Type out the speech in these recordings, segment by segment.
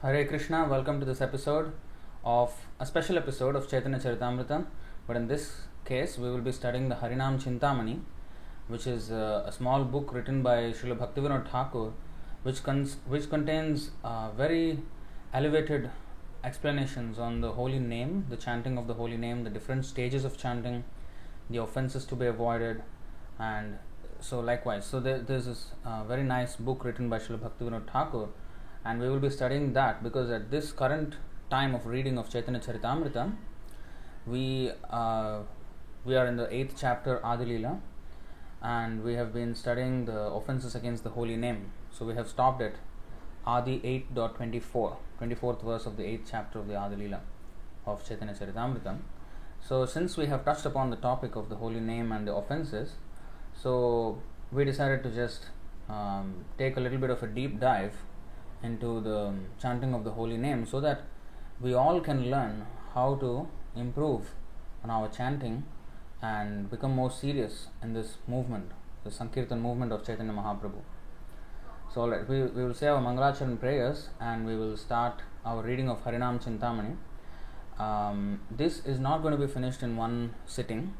Hare Krishna, welcome to this episode of a special episode of Chaitanya Charitamrita. But in this case, we will be studying the Harinam Chintamani, which is a small book written by Srila Bhaktivinoda Thakur, which contains very elevated explanations on the holy name, the chanting of the holy name, the different stages of chanting, the offenses to be avoided, and so likewise. So there's this very nice book written by Srila Bhaktivinoda Thakur, and we will be studying that because at this current time of reading of Chaitanya Charitamrita, we are in the 8th chapter Adilila, and we have been studying the offenses against the holy name. So we have stopped at Adi 8.24, 24th verse of the 8th chapter of the Adilila of Chaitanya Charitamrita. So since we have touched upon the topic of the holy name and the offenses, so we decided to just take a little bit of a deep dive into the chanting of the holy name so that we all can learn how to improve on our chanting and become more serious in this movement, the Sankirtan movement of Chaitanya Mahaprabhu. So alright, we will say our Mangalacharan prayers and we will start our reading of Harinam Chintamani. This is not going to be finished in one sitting,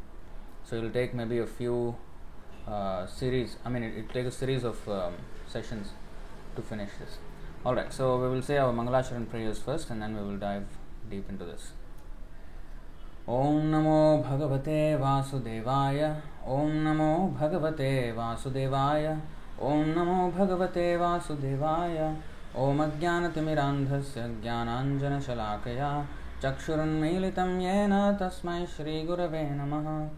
so it will take maybe a few sessions to finish this. Alright, so we will say our Mangalacharan prayers first and then we will dive deep into this. Om Namo Bhagavate Vasudevaya. Om Namo Bhagavate Vasudevaya. Om Namo Bhagavate Vasudevaya. Om Ajnanatimirandhasya Jnananjana Shalakaya Chakshurunmilitam Yena Tasmai Shri Gurave Namaha.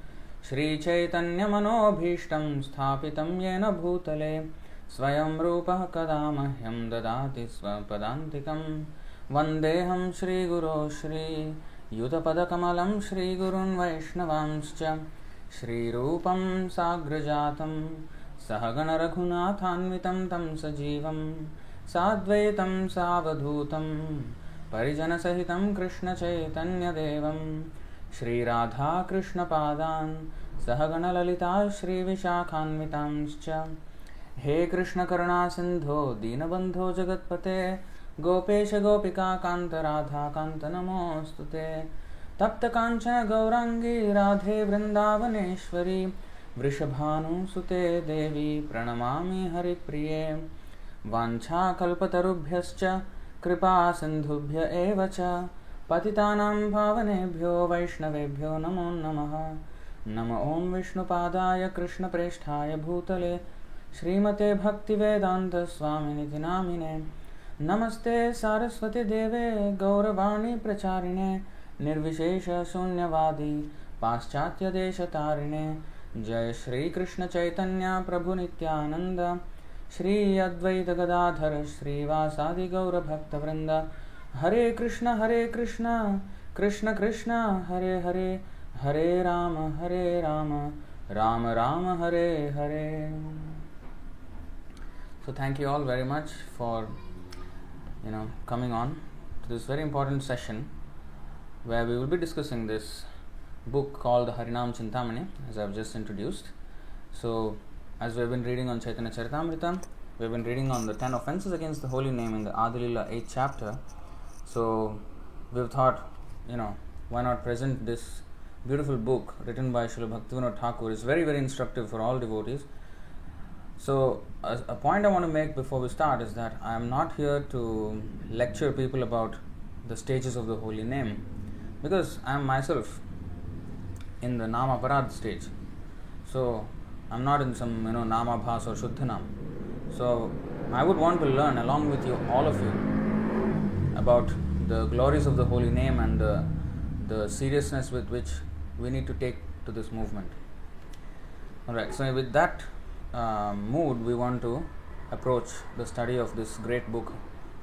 Shri Chaitanya Manobhishtam Sthapitam Yena Bhutale Swayam Rupa Kada Mahyam Dadati Swapadantikam Vandeham Shri Guru Shri Yutapadakamalam Shri Gurun Vaishnavamscha Shri Rupam Sagrajatam Sahagana Raghunathanvitam Tam Sajivam Sadvaitam Savadhutam Parijana Sahitam Krishna Chaitanya Devam Shri Radha Krishna Padan Sahagana Lalita Shri Vishakhanvitamscha He Krishna Karuna Sindho Dinabandho Jagatpate Gopesha Gopika Kanta Radha Kanta Namostute Tapta Kanchana Gaurangi Radhe Vrindavaneshwari Vrishabhanu Sute Devi Pranamami Hari Priye Vancha Kalpatarubhyascha Kripa Sindhubhya Evacha Patitanam Bhavanebhyo Vaishnavebhyo Namo Namaha Nama Om Vishnu Padaya Krishna Preshthaya Bhutale Srimate Bhaktivedanta Swaminiti Namine Namaste Saraswati Deve Gauravani Pracharine Nirvishesha Sunyavadi Paschatya Deshatarine Jai Shri Krishna Chaitanya Prabhu Nityananda Shri Advaita Gadadhara Shri Vasadi Gaura Bhaktavrinda Hare Krishna Krishna Krishna Hare Hare Hare Rama Rama Rama Hare Hare. So thank you all very much for coming on to this very important session where we will be discussing this book called the Harinam Chintamani, as I have just introduced. So as we have been reading on Chaitanya Charitamrita, we have been reading on the 10 offenses against the holy name in the Adilila 8th chapter. So we have thought, why not present this beautiful book written by Srila Bhaktivinoda Thakur. It's very, very instructive for all devotees. So a point I want to make before we start is that I am not here to lecture people about the stages of the holy name, because I am myself in the Nama Parad stage. So I am not in some Nama Bhas or Shuddhanam. So I would want to learn along with you, all of you, about the glories of the holy name and the seriousness with which we need to take to this movement. Alright, so with that mood, we want to approach the study of this great book,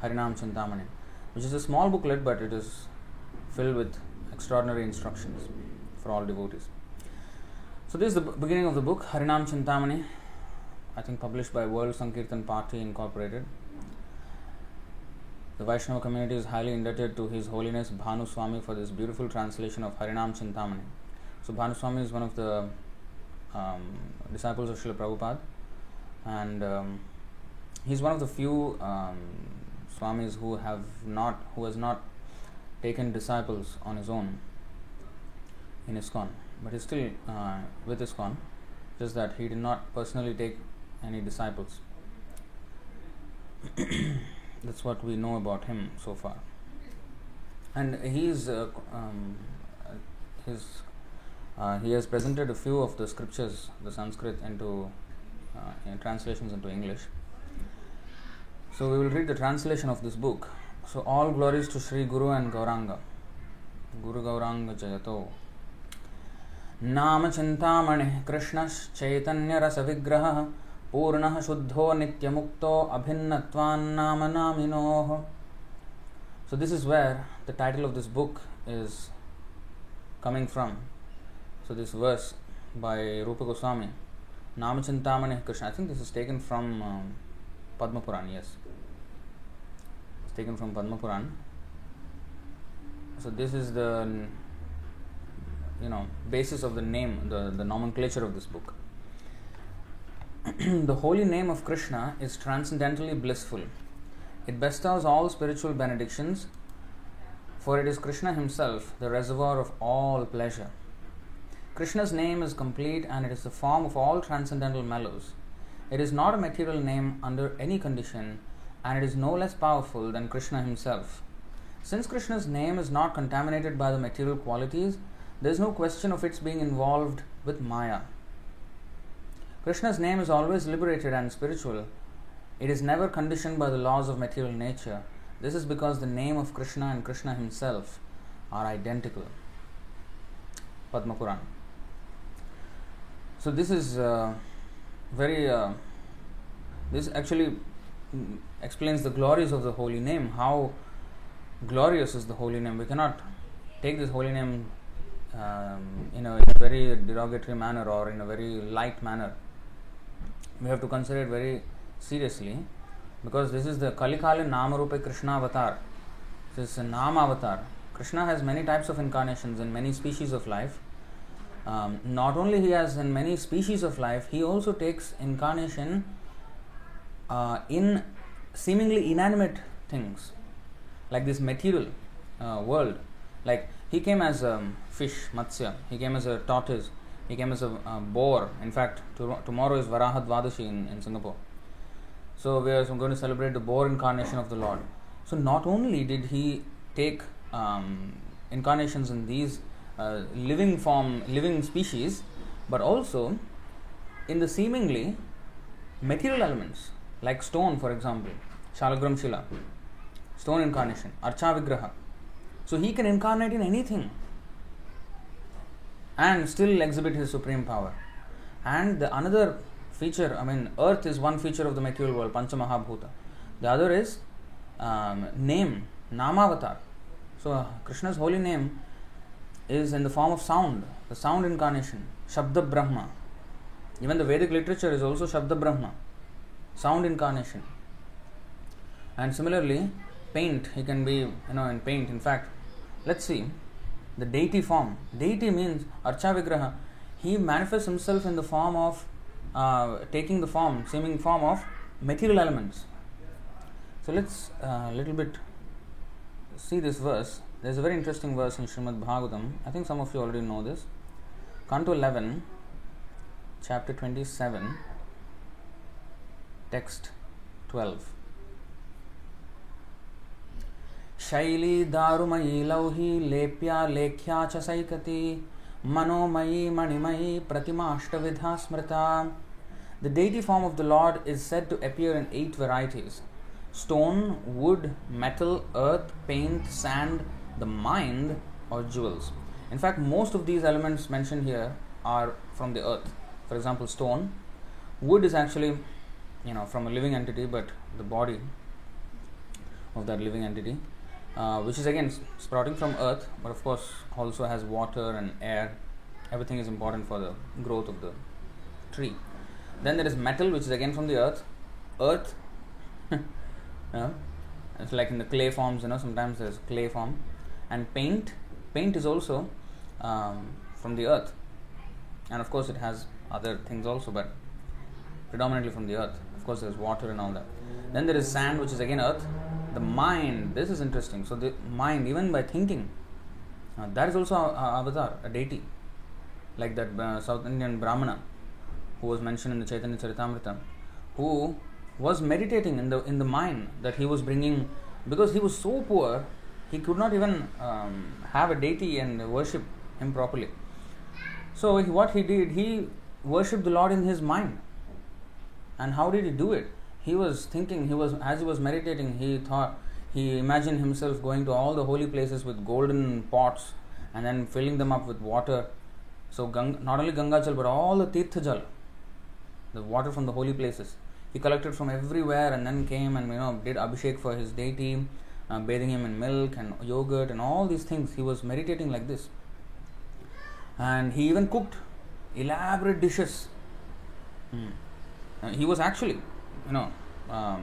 Harinam Chintamani, which is a small booklet, but it is filled with extraordinary instructions for all devotees. So this is the beginning of the book, Harinam Chintamani, I think published by World Sankirtan Party Incorporated. The Vaishnava community is highly indebted to His Holiness Bhanu Swami for this beautiful translation of Harinam Chintamani. So Bhanu Swami is one of the disciples of Srila Prabhupada, and he's one of the few Swamis who has not taken disciples on his own in ISKCON, but he's still with ISKCON, just that he did not personally take any disciples. That's what we know about him so far. And he has presented a few of the scriptures, the Sanskrit into translations into English. So we will read the translation of this book. So all glories to Sri Guru and Gauranga. Guru Gauranga Jayato. Nama Chintamani Krishnash Chaitanya Rasavigraha Purnah Shuddho Nityamukto Abhinnatvan Nama Naminoh. So this is where the title of this book is coming from. So this verse by Rupa Goswami, Nama Chintamani Krishna. I think this is taken from Padma Puran. Yes, it's taken from Padma Puran. So this is the basis of the name, the nomenclature of this book. The holy name of Krishna is transcendentally blissful. It bestows all spiritual benedictions, for it is Krishna himself, the reservoir of all pleasure. Krishna's name is complete and it is the form of all transcendental mellows. It is not a material name under any condition, and it is no less powerful than Krishna himself. Since Krishna's name is not contaminated by the material qualities, there is no question of its being involved with Maya. Krishna's name is always liberated and spiritual. It is never conditioned by the laws of material nature. This is because the name of Krishna and Krishna himself are identical. Padma Puran. So this is very. This actually explains the glories of the holy name. How glorious is the holy name? We cannot take this holy name in a very derogatory manner or in a very light manner. We have to consider it very seriously, because this is the Kalikali Namarupe Krishna avatar. This is a Nama avatar. Krishna has many types of incarnations in many species of life. Not only he has in many species of life, he also takes incarnation in seemingly inanimate things, like this material world. Like he came as a fish, Matsya. He came as a tortoise. He came as a boar. In fact, tomorrow is Varaha Dwadashi in Singapore. So we are going to celebrate the boar incarnation of the Lord. So not only did he take incarnations in these living species, but also in the seemingly material elements, like stone, for example, Shalagram Shila, stone incarnation, Archa Vigraha. So he can incarnate in anything and still exhibit his supreme power. And the another feature, earth is one feature of the material world, Panchamahabhuta. The other is name, Namavatar. So Krishna's holy name is in the form of sound, the sound incarnation, Shabda Brahma. Even the Vedic literature is also Shabda Brahma, sound incarnation. And similarly, paint, he can be, in paint. In fact, let's see, the deity form. Deity means Archa Vigraha. He manifests himself in the form of, taking the form, seeming form of material elements. So let's a little bit see this verse. There's a very interesting verse in Srimad Bhagavatam. I think some of you already know this. Canto 11, chapter 27, text 12. Shaili Darumayi Lauhi Lepya Lekhya Chasaikati Manomayi Manimayi Pratimashtavidha Smrita. The deity form of the Lord is said to appear in 8 varieties: stone, wood, metal, earth, paint, sand, the mind, or jewels. In fact, most of these elements mentioned here are from the earth. For example, stone. Wood is actually, from a living entity, but the body of that living entity. Which is again sprouting from earth, but of course also has water and air. Everything is important for the growth of the tree. Then there is metal, which is again from the earth. Earth, it's like in the clay forms, sometimes there's clay form. And paint, is also from the earth. And of course it has other things also, but predominantly from the earth. Of course there's water and all that. Then there is sand, which is again earth. The mind, this is interesting. So the mind, even by thinking, that is also an avatar, a deity. Like that South Indian Brahmana who was mentioned in the Chaitanya Charitamrita, who was meditating in the mind that he was bringing, because he was so poor, he could not even have a deity and worship him properly. So what he did, he worshipped the Lord in his mind. And how did he do it? He was thinking, as he was meditating, he imagined himself going to all the holy places with golden pots and then filling them up with water. So not only Ganga Jal but all the Tirtha Jal, the water from the holy places, he collected from everywhere and then came and did Abhishek for his deity, bathing him in milk and yogurt and all these things. He was meditating like this. And he even cooked elaborate dishes. He was actually,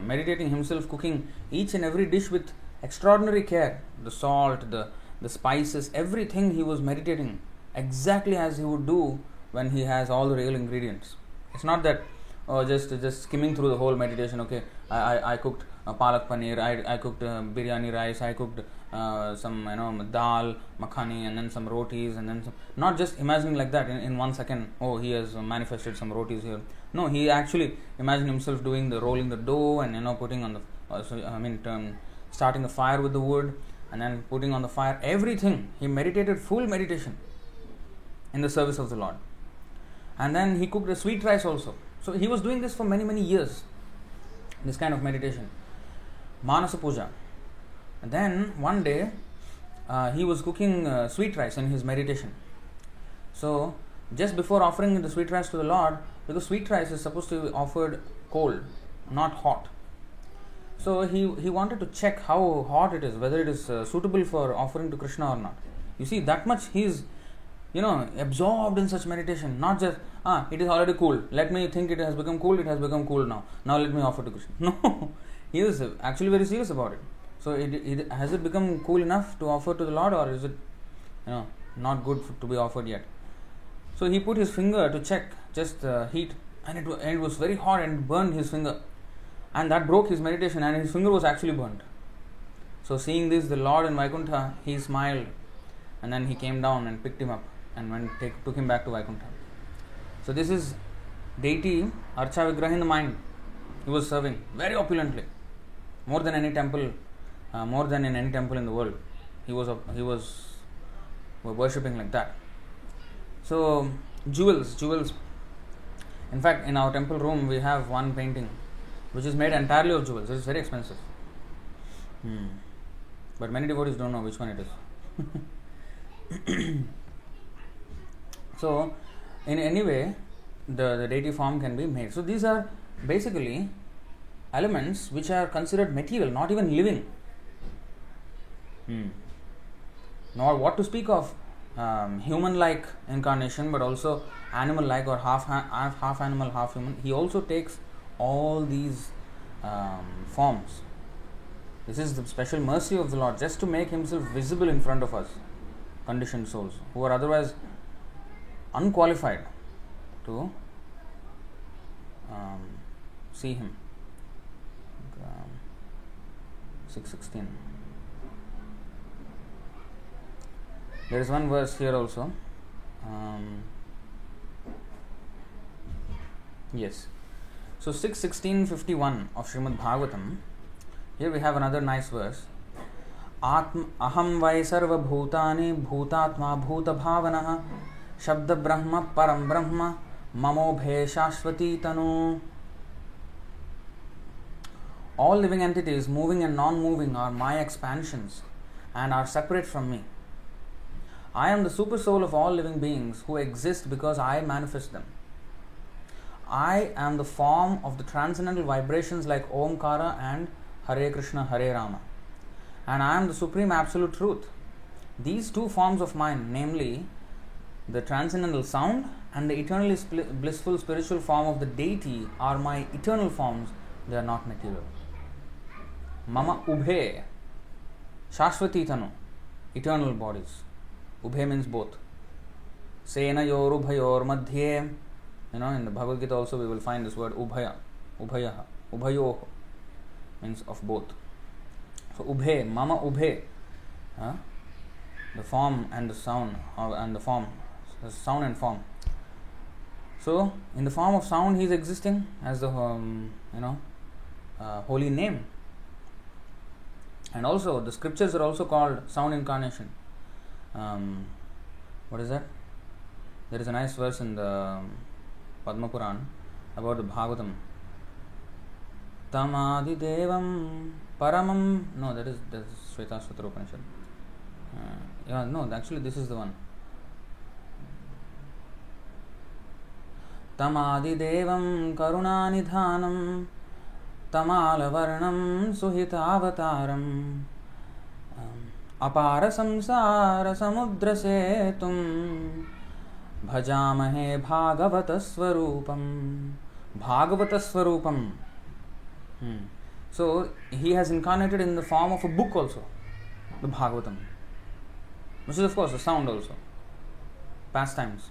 meditating himself, cooking each and every dish with extraordinary care. The salt, the spices, everything he was meditating exactly as he would do when he has all the real ingredients. It's not that just skimming through the whole meditation. Okay, I cooked palak paneer, I cooked biryani rice, I cooked some dal makhani and then some rotis and then some. Not just imagining like that in 1 second. Oh, he has manifested some rotis here. No, he actually imagined himself doing the rolling the dough and putting on the starting the fire with the wood and then putting on the fire. Everything he meditated, full meditation in the service of the Lord. And then he cooked a sweet rice also. So he was doing this for many, many years, this kind of meditation, Manasa Puja. And then one day, he was cooking sweet rice in his meditation. So just before offering the sweet rice to the Lord, because sweet rice is supposed to be offered cold, not hot. So he wanted to check how hot it is, whether it is suitable for offering to Krishna or not. You see, that much he is absorbed in such meditation, not just, it is already cool, let me think it has become cool now let me offer to Krishna. No, he is actually very serious about it. So it has it become cool enough to offer to the Lord, or is it not good to be offered yet? So he put his finger to check just the heat, and it was very hot and burned his finger, and that broke his meditation, and his finger was actually burnt. So seeing this, the Lord in Vaikuntha, he smiled, and then he came down and picked him up and took him back to Vaikuntha. So this is deity Archa Vigraha in the mind. He was serving very opulently, more than in any temple in the world. He was worshipping like that. So jewels. In fact, in our temple room we have one painting which is made entirely of jewels. It is very expensive, but many devotees don't know which one it is. So in any way, the deity form can be made. So these are basically elements which are considered material, not even living. Nor what to speak of human-like incarnation, but also animal-like, or half animal, half human. He also takes all these forms. This is the special mercy of the Lord, just to make himself visible in front of us, conditioned souls, who are otherwise unqualified to see him. 6:16. There is one verse here also. Yes. So 6:16:51 of Srimad Bhagavatam. Here we have another nice verse. Aham vai sarva bhutani bhutatma bhuta bhavanaha Shabda Brahma Param Brahma Mamo Bhe Shashvati Tanu. All living entities, moving and non-moving, are my expansions and are separate from me. I am the super soul of all living beings who exist because I manifest them. I am the form of the transcendental vibrations like Omkara and Hare Krishna Hare Rama. And I am the supreme absolute truth. These two forms of mine, namely the transcendental sound and the eternally blissful spiritual form of the deity, are my eternal forms. They are not material. Mama ubhe Shashvati Tanu, eternal bodies. Ubhe means both. Sena yorubhayor madhye. In the Bhagavad Gita also we will find this word ubhaya. Ubhayaha. Ubhayoho means of both. So ubhe, mama ubhe, the form and the sound, and the form, the sound and form. So in the form of sound he is existing as the holy name. And also the scriptures are also called sound incarnation. What is that? There is a nice verse in the Padma Puran about the Bhagavatam. Tamadi Devam Paramam. No, that is Shvetasutra Upanishad. Actually this is the one. Tamadi Devam Karunanidhanam Tamalavarnam Suhitavataram Apara Samsara Samudrasetum Bhajamahe Bhagavata Swarupam. So he has incarnated in the form of a book also, the Bhagavatam, which is of course a sound also, pastimes.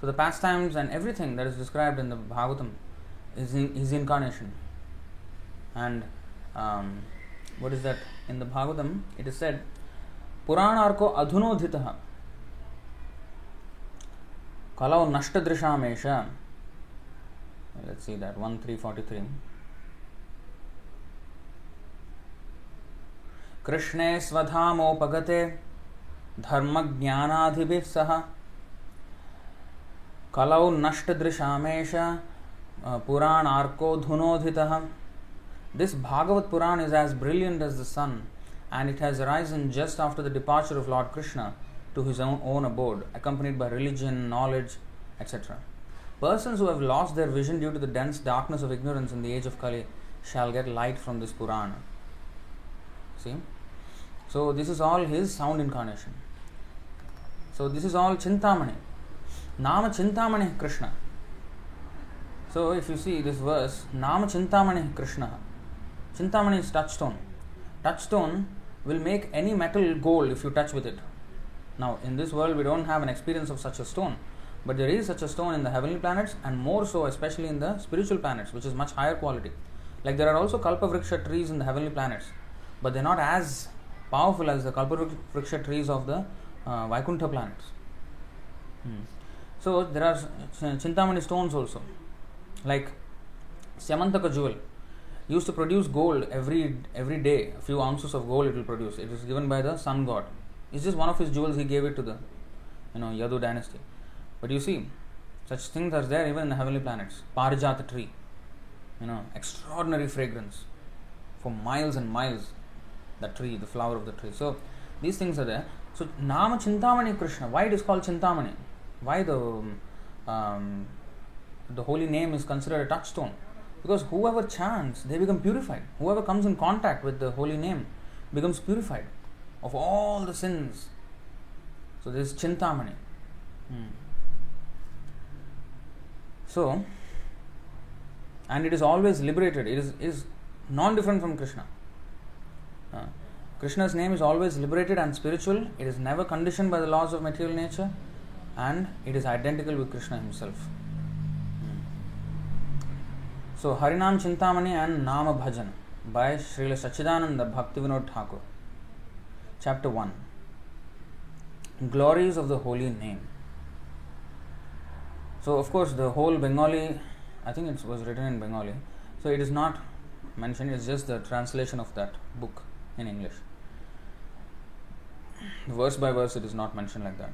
So the pastimes and everything that is described in the Bhagavatam is in his incarnation. And what is that? In the Bhagavatam it is said, Puranarko adhunodhitaha kalau nashtadrishamesha. Let's see that, 1343. Krishne svadhamopagate dharmagnyanadhibih saha kalau nashtadrishamesha puranarko dhunodhitaha. This Bhagavat Puran is as brilliant as the sun, and it has arisen just after the departure of Lord Krishna to his own abode, accompanied by religion, knowledge, etc. Persons who have lost their vision due to the dense darkness of ignorance in the age of Kali shall get light from this Puran. See? So this is all his sound incarnation. So this is all Chintamani. Nama Chintamani Krishna. So if you see this verse, Nama Chintamani Krishna. Chintamani is touchstone. Touchstone will make any metal gold if you touch with it. Now, in this world, we don't have an experience of such a stone. But there is such a stone in the heavenly planets, and more so especially in the spiritual planets, which is much higher quality. Like there are also Kalpavriksha trees in the heavenly planets, but they are not as powerful as the Kalpavriksha trees of the Vaikuntha planets. So there are Chintamani stones also. Like Syamantaka jewel used to produce gold every day. A few ounces of gold it will produce. It was given by the sun god. It's just one of his jewels. He gave it to the Yadu dynasty. But you see, such things are there even in the heavenly planets. Parijata tree, extraordinary fragrance for miles and miles. The tree, the flower of the tree. So these things are there. So Nama Chintamani Krishna. Why it is called Chintamani? Why the holy name is considered a touchstone? Because whoever chants, they become purified. Whoever comes in contact with the holy name becomes purified of all the sins. So this is Chintamani. So, and it is always liberated. It is non-different from Krishna. Krishna's name is always liberated and spiritual. It is never conditioned by the laws of material nature, and it is identical with Krishna himself. So, Harinam Chintamani and Nama Bhajan by Srila Sachidananda Bhaktivinoda Thakur. Chapter 1. Glories of the Holy Name. So, of course, the whole Bengali, I think it was written in Bengali, so it is not mentioned, it's just the translation of that book in English. Verse by verse, it is not mentioned like that.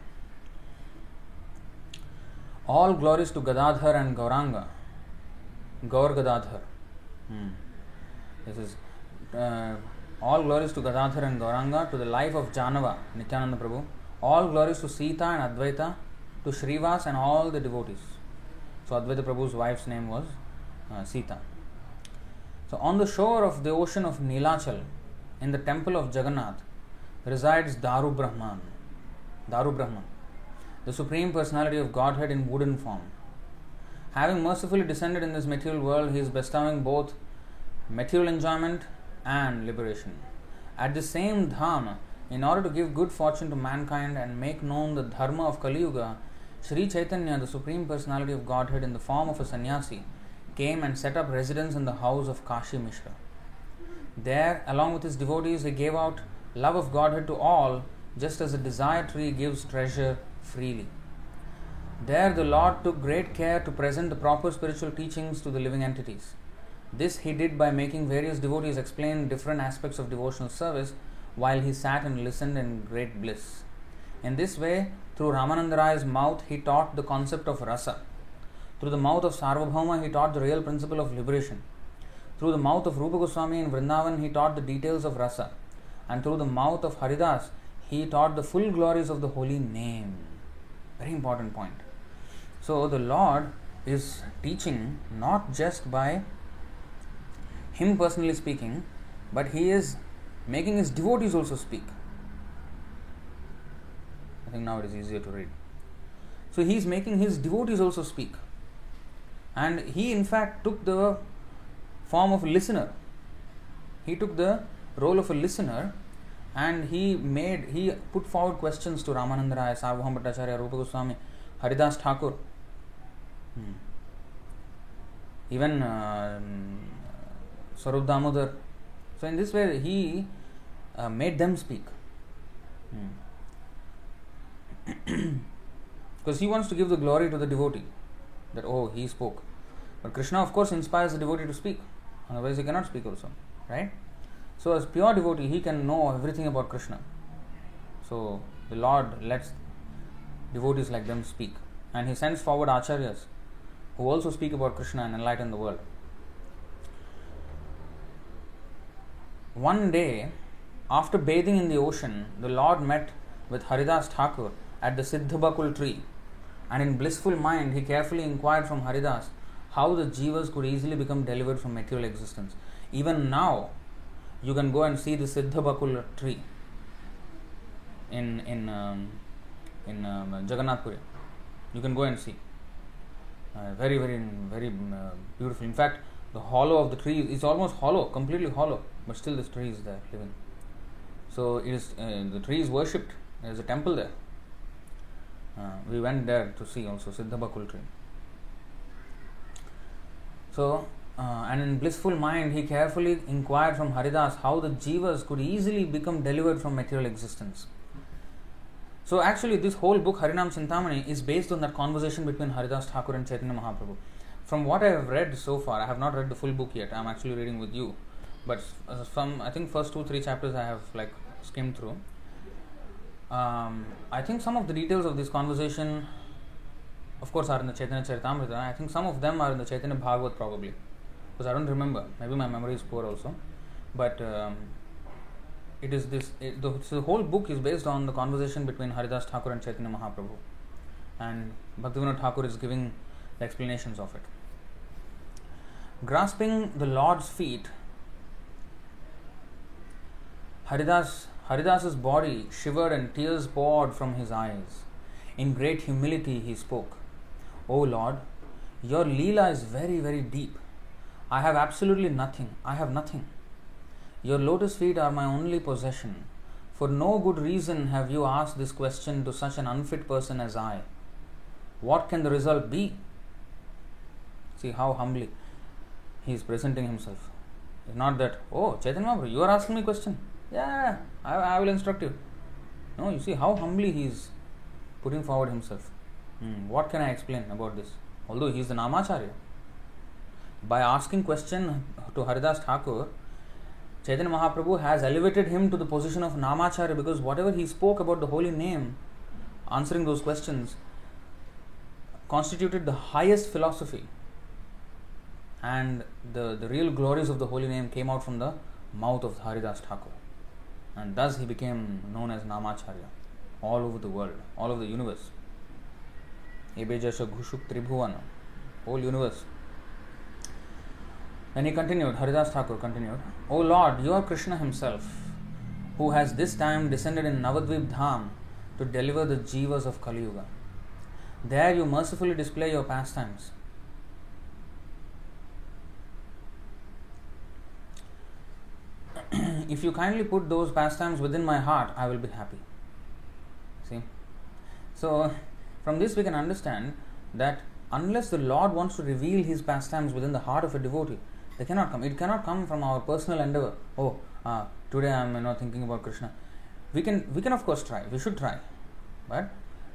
All glories to Gadadhar and Gauranga. Gaur Gadadhar. This is all glories to Gadadhar and Gauranga, to the life of Janava, Nityananda Prabhu. All glories to Sita and Advaita, to Shrivas and all the devotees. So Advaita Prabhu's wife's name was Sita. So on the shore of the ocean of Nilachal, in the temple of Jagannath, resides Daru Brahman, the Supreme Personality of Godhead in wooden form. Having mercifully descended in this material world, he is bestowing both material enjoyment and liberation. At the same Dham, in order to give good fortune to mankind and make known the Dharma of Kali Yuga, Sri Chaitanya, the Supreme Personality of Godhead in the form of a sannyasi, came and set up residence in the house of Kashi Mishra. There, along with his devotees, he gave out love of Godhead to all, just as a desire tree gives treasure freely. There, the Lord took great care to present the proper spiritual teachings to the living entities. This he did by making various devotees explain different aspects of devotional service while he sat and listened in great bliss. In this way, through Ramananda Rai's mouth, he taught the concept of rasa. Through the mouth of Sarvabhauma, he taught the real principle of liberation. Through the mouth of Rupa Goswami in Vrindavan, he taught the details of rasa. And through the mouth of Haridas, he taught the full glories of the holy name. Very important point. So the Lord is teaching not just by him personally speaking, but he is making his devotees also speak. I think now it is easier to read. So he is making his devotees also speak. And he in fact took the form of a listener. He took the role of a listener and he put forward questions to Ramananda Raya, Sarvabhauma Bhattacharya, Rupa Goswami, Haridas Thakur. Even Swarup Damodar. So in this way he made them speak. Because he wants to give the glory to the devotee that he spoke, but Krishna of course inspires the devotee to speak, otherwise he cannot speak also, right? So as pure devotee he can know everything about Krishna. So the Lord lets devotees like them speak, and he sends forward acharyas who also speak about Krishna and enlighten the world. One day, after bathing in the ocean, the Lord met with Haridas Thakur at the Siddhabakul tree, and in blissful mind he carefully inquired from Haridas how the jivas could easily become delivered from material existence. Even now, you can go and see the Siddhabakul tree in Jagannath Puri. You can go and see. Very, very, very beautiful. In fact, the hollow of the tree is almost hollow, completely hollow, but still this tree is there living. So it is the tree is worshipped. There is a temple there. We went there to see also Siddhabakul tree. So, and in blissful mind, he carefully inquired from Haridas how the jivas could easily become delivered from material existence. So actually, this whole book, Harinam Chintamani, is based on that conversation between Haridas Thakur and Chaitanya Mahaprabhu. From what I have read so far, I have not read the full book yet. I am actually reading with you. But from, I think, first 2-3 chapters I have like skimmed through. I think some of the details of this conversation, of course, are in the Chaitanya Charitamrita. I think some of them are in the Chaitanya Bhagavat probably, because I don't remember. Maybe my memory is poor also. But it is this. The whole book is based on the conversation between Haridas Thakur and Chaitanya Mahaprabhu, and Bhaktivinoda Thakur is giving the explanations of it. Grasping the Lord's feet, Haridas's body shivered and tears poured from his eyes. In great humility he spoke, "O Lord, your Leela is very, very deep. I have absolutely nothing. I have nothing. Your lotus feet are my only possession. For no good reason have you asked this question to such an unfit person as I. What can the result be?" See how humbly he is presenting himself. It's not that, "Oh, Chaitanya Mahaprabhu, you are asking me a question. Yeah, I will instruct you." No, you see how humbly he is putting forward himself. What can I explain about this? Although he is the Namacharya. By asking question to Haridas Thakur, Chaitanya Mahaprabhu has elevated him to the position of Namacharya, because whatever he spoke about the holy name, answering those questions, constituted the highest philosophy. And the real glories of the holy name came out from the mouth of Haridas Thakur. And thus he became known as Namacharya all over the world, all over the universe. Ebejasha Ghushuk Tribhuvana, whole universe. Then he continued, Haridas Thakur continued, "O Lord, you are Krishna himself, who has this time descended in Navadvip Dham to deliver the jivas of Kali Yuga. There you mercifully display your pastimes. If you kindly put those pastimes within my heart, I will be happy." See? So, from this we can understand that unless the Lord wants to reveal his pastimes within the heart of a devotee, They cannot come. It cannot come from our personal endeavor. Oh, today I am thinking about Krishna. We can of course try. We should try, but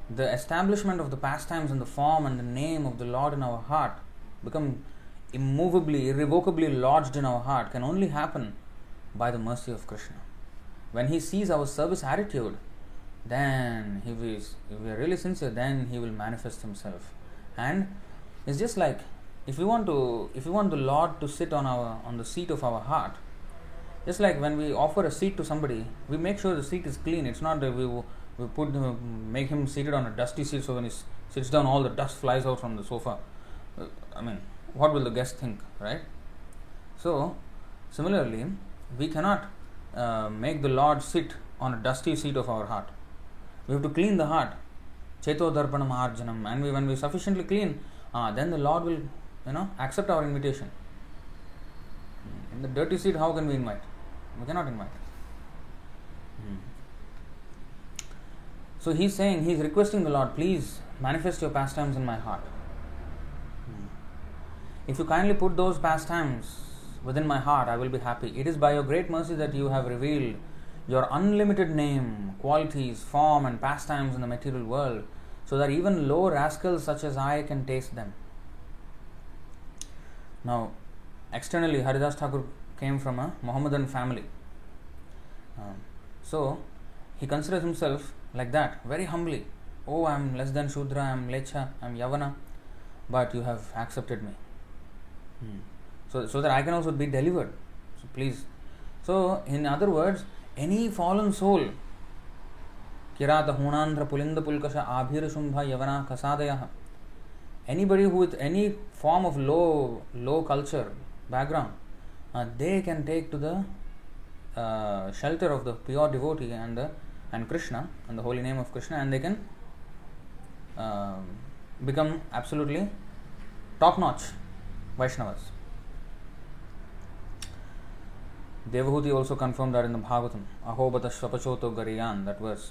the establishment of the pastimes and the form and the name of the Lord in our heart become immovably, irrevocably lodged in our heart can only happen by the mercy of Krishna. When He sees our service attitude, then if we are really sincere, then He will manifest Himself. And it's just like if we want the Lord to sit on the seat of our heart, just like when we offer a seat to somebody, we make sure the seat is clean. It's not that we make him seated on a dusty seat, so when he sits down, all the dust flies out from the sofa. I mean, what will the guest think, right? So, similarly, we cannot make the Lord sit on a dusty seat of our heart. We have to clean the heart. Cheto darpanam arjanam. And when we sufficiently clean, then the Lord will, accept our invitation. In the dirty seat, how can we invite? We cannot invite. So he's requesting the Lord, please manifest your pastimes in my heart. If you kindly put those pastimes within my heart, I will be happy. It is by your great mercy that you have revealed your unlimited name, qualities, form and pastimes in the material world, so that even low rascals such as I can taste them. Now, externally, Haridas Thakur came from a Mohammedan family. So, he considers himself like that, very humbly. Oh, I am less than Shudra, I am Lecha, I am Yavana, but you have accepted me. So that I can also be delivered. So please. So, in other words, any fallen soul, Kirata Hunandra Pulinda Pulkasha Abhira Shumbha Yavana Kasadayaha, anybody who with any form of low culture background, they can take to the shelter of the pure devotee and Krishna and the holy name of Krishna, and they can become absolutely top-notch Vaishnavas. Devahuti also confirmed that in the Bhagavatam, Aho bata swapachoto gariyan, that verse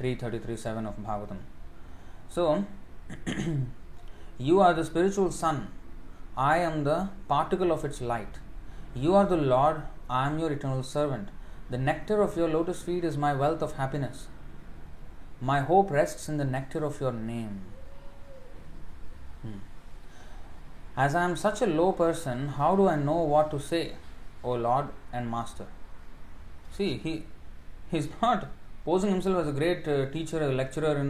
333.7 of Bhagavatam. So, you are the spiritual sun, I am the particle of its light. You are the Lord, I am your eternal servant. The nectar of your lotus feet is my wealth of happiness. My hope rests in the nectar of your name. As I am such a low person, how do I know what to say, O Lord and Master? See, he's not posing himself as a great teacher, a lecturer,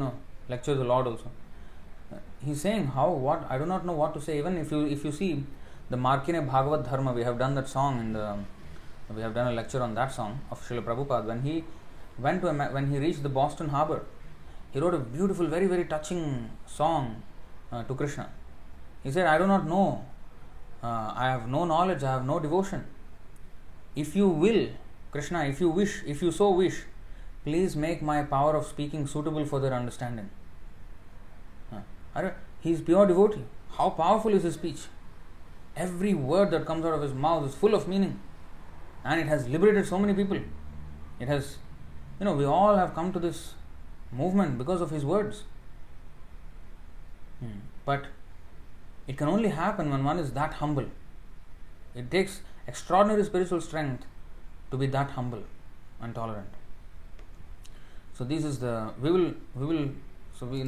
lecture the Lord also. He's saying, I do not know what to say. Even if you see the Markine Bhagavad Dharma, we have done that song we have done a lecture on that song of Srila Prabhupada. When he reached the Boston harbor, he wrote a beautiful, very, very touching song to Krishna. He said, I do not know. I have no knowledge. I have no devotion. If you will, Krishna, if you wish, if you so wish, please make my power of speaking suitable for their understanding. He is pure devotee. How powerful is his speech? Every word that comes out of his mouth is full of meaning. And it has liberated so many people. It has, we all have come to this movement because of his words. But it can only happen when one is that humble. It takes extraordinary spiritual strength to be that humble and tolerant. So this is in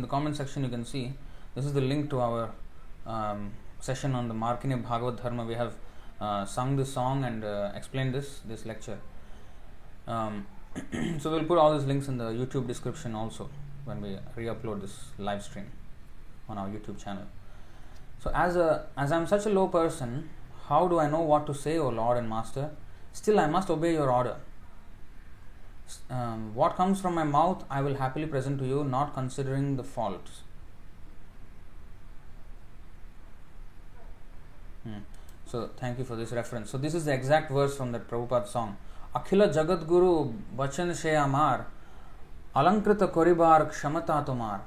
the comment section you can see, this is the link to our session on the Markine Bhagavad Dharma. We have sung this song and explained this lecture. So we'll put all these links in the YouTube description also when we re-upload this live stream on our YouTube channel. So as I'm such a low person, how do I know what to say, O Lord and Master? Still I must obey your order. What comes from my mouth I will happily present to you, not considering the faults. So, thank you for this reference. So, this is the exact verse from that Prabhupada song. Akhila Jagadguru Bachan She Amar Alankrita Koribar Kshamata Tomar.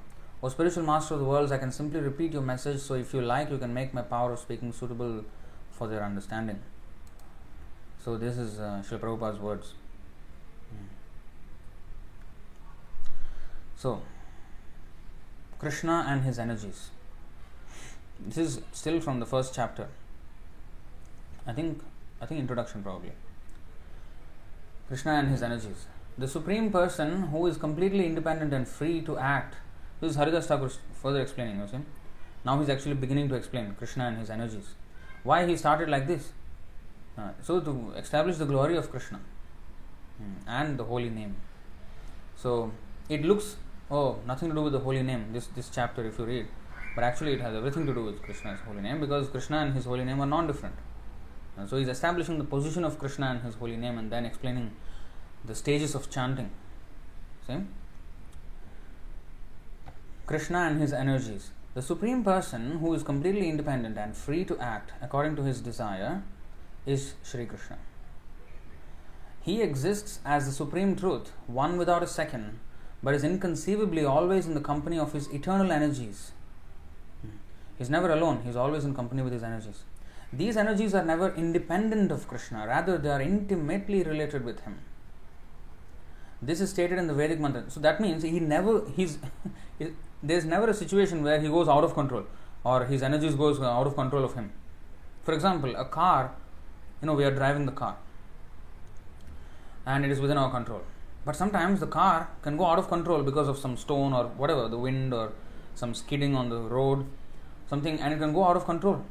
O spiritual master of the worlds, I can simply repeat your message, so if you like, you can make my power of speaking suitable for their understanding. So, this is Srila Prabhupada's words. So, Krishna and his energies. This is still from the first chapter. I think introduction probably. Krishna and his energies. The supreme person who is completely independent and free to act. This is Haridas Thakur further explaining. You see? Now he's actually beginning to explain Krishna and his energies. Why he started like this? So to establish the glory of Krishna and the holy name. So it looks nothing to do with the holy name. This chapter, if you read, but actually it has everything to do with Krishna's holy name, because Krishna and his holy name are non-different. And so he's establishing the position of Krishna and his holy name, and then explaining the stages of chanting. See? Krishna and his energies. The supreme person who is completely independent and free to act according to his desire is Shri Krishna. He exists as the supreme truth, one without a second, but is inconceivably always in the company of his eternal energies. He's never alone. He's always in company with his energies. These energies are never independent of Krishna, rather they are intimately related with him. This is stated in the Vedic mantra. So that means there's never a situation where he goes out of control, or his energies goes out of control of him. For example, a car, we are driving the car and it is within our control. But sometimes the car can go out of control because of some stone or whatever, the wind or some skidding on the road, something, and it can go out of control.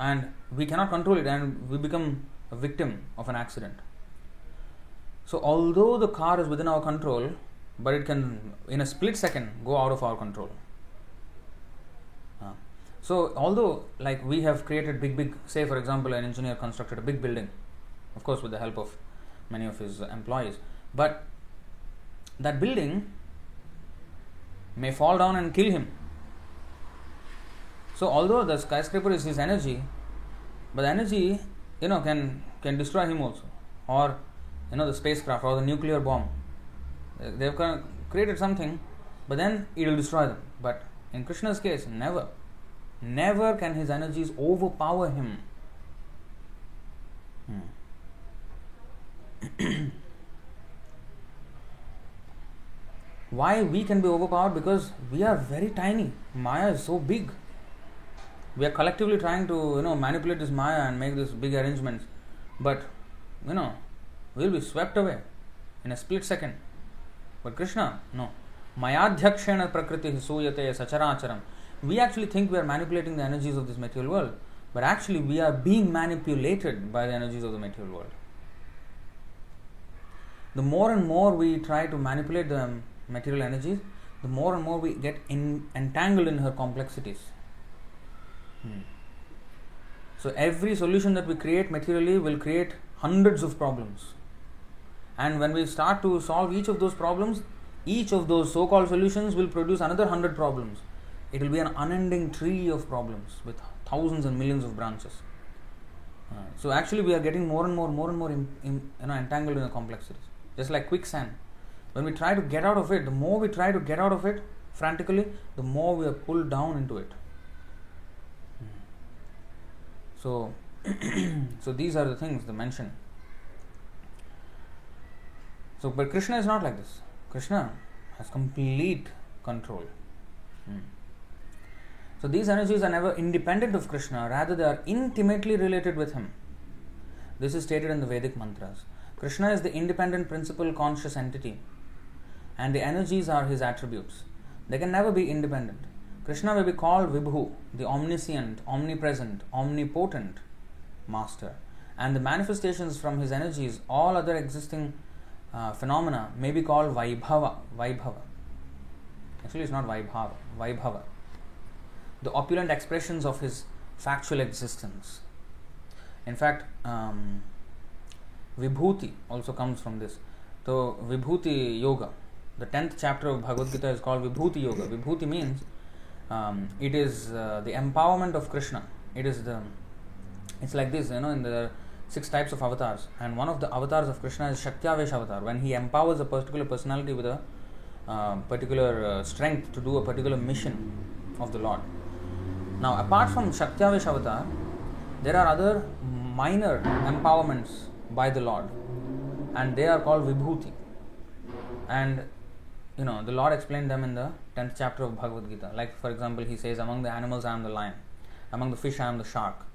And we cannot control it, and we become a victim of an accident. So although the car is within our control, but it can in a split second go out of our control. So although we have created big, say for example an engineer constructed a big building, of course with the help of many of his employees, but that building may fall down and kill him. So although the skyscraper is his energy, but the energy, can destroy him also. Or, the spacecraft or the nuclear bomb. They've created something, but then it will destroy them. But in Krishna's case, never. Never can his energies overpower him. Why we can be overpowered? Because we are very tiny. Maya is so big. We are collectively trying to, manipulate this Maya and make these big arrangements. But, we'll be swept away in a split second. But Krishna, no. Mayadhyakshena prakriti suyate sacharacharam. We actually think we are manipulating the energies of this material world. But actually we are being manipulated by the energies of the material world. The more and more we try to manipulate the material energies, the more and more we get entangled in her complexities. So every solution that we create materially will create hundreds of problems, and when we start to solve each of those problems, each of those so-called solutions will produce another 100 problems. It will be an unending tree of problems with thousands and millions of branches. So actually we are getting more and more entangled in the complexities, just like quicksand. When we try to get out of it, the more we try to get out of it frantically, the more we are pulled down into it. So these are the things they mention. So, but Krishna is not like this. Krishna has complete control. So these energies are never independent of Krishna, rather they are intimately related with him. This is stated in the Vedic mantras. Krishna is the independent principal conscious entity, and the energies are his attributes. They can never be independent. Krishna will be called Vibhu, the omniscient, omnipresent, omnipotent master, and the manifestations from his energies, all other existing phenomena, may be called Vaibhava. Vaibhava. Actually, it's not Vaibhava. Vaibhava. The opulent expressions of his factual existence. In fact, Vibhuti also comes from this. So, Vibhuti Yoga. The 10th chapter of Bhagavad Gita is called Vibhuti Yoga. Vibhuti means it is the empowerment of Krishna. It's like this, in the 6 types of avatars, and one of the avatars of Krishna is Shaktyavesha avatar, when he empowers a particular personality with a particular strength to do a particular mission of the Lord. Now, apart from Shaktyavesha avatar, there are other minor empowerments by the Lord, and they are called Vibhuti, and the Lord explained them in the 10th chapter of Bhagavad Gita. Like for example, he says, among the animals I am the lion, among the fish I am the shark,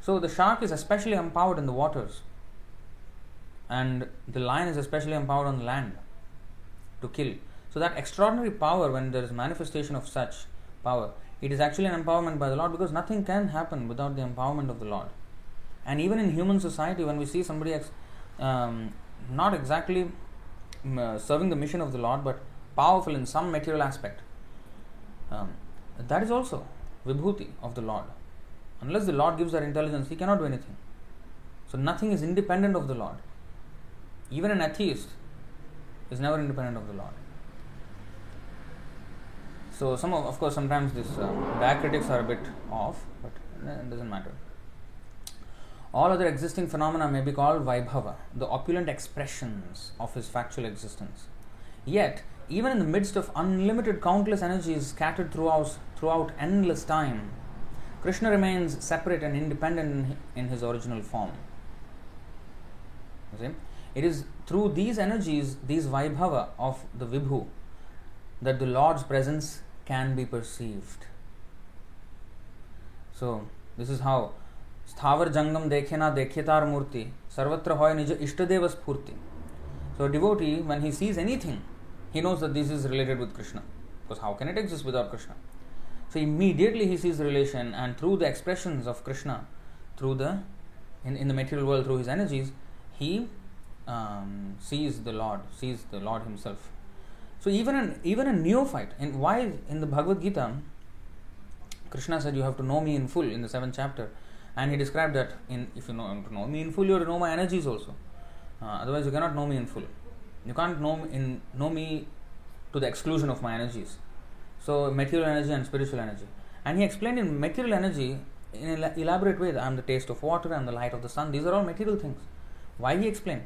So the shark is especially empowered in the waters, and the lion is especially empowered on the land to kill. So that extraordinary power, when there is manifestation of such power, it is actually an empowerment by the Lord, because nothing can happen without the empowerment of the Lord. And even in human society, when we see somebody not exactly serving the mission of the Lord, but powerful in some material aspect, that is also vibhuti of the Lord. Unless the Lord gives her intelligence, he cannot do anything. So nothing is independent of the Lord. Even an atheist is never independent of the Lord. So of course sometimes these diacritics are a bit off, but it doesn't matter. All other existing phenomena may be called Vaibhava, the opulent expressions of his factual existence. Yet, even in the midst of unlimited countless energies scattered throughout endless time, Krishna remains separate and independent in his original form. You see? It is through these energies, these Vaibhava of the Vibhu, that the Lord's presence can be perceived. So, this is how Sthavar Jangam Dekhena Dekhetar Murti Sarvatra Hoy Nija Ishtadeva Spurti. So a devotee, when he sees anything, he knows that this is related with Krishna. Because how can it exist without Krishna? So immediately he sees relation, and through the expressions of Krishna, through the in the material world, through his energies, he sees the Lord himself. So even a neophyte, and why in the Bhagavad Gita, Krishna said, "You have to know me in full" in the 7th chapter. And he described that if you know me in full, you have to know my energies also. Otherwise, you cannot know me in full. You can't know me to the exclusion of my energies. So, material energy and spiritual energy. And he explained in material energy in an elaborate way that I am the taste of water, I am the light of the sun. These are all material things. Why he explained?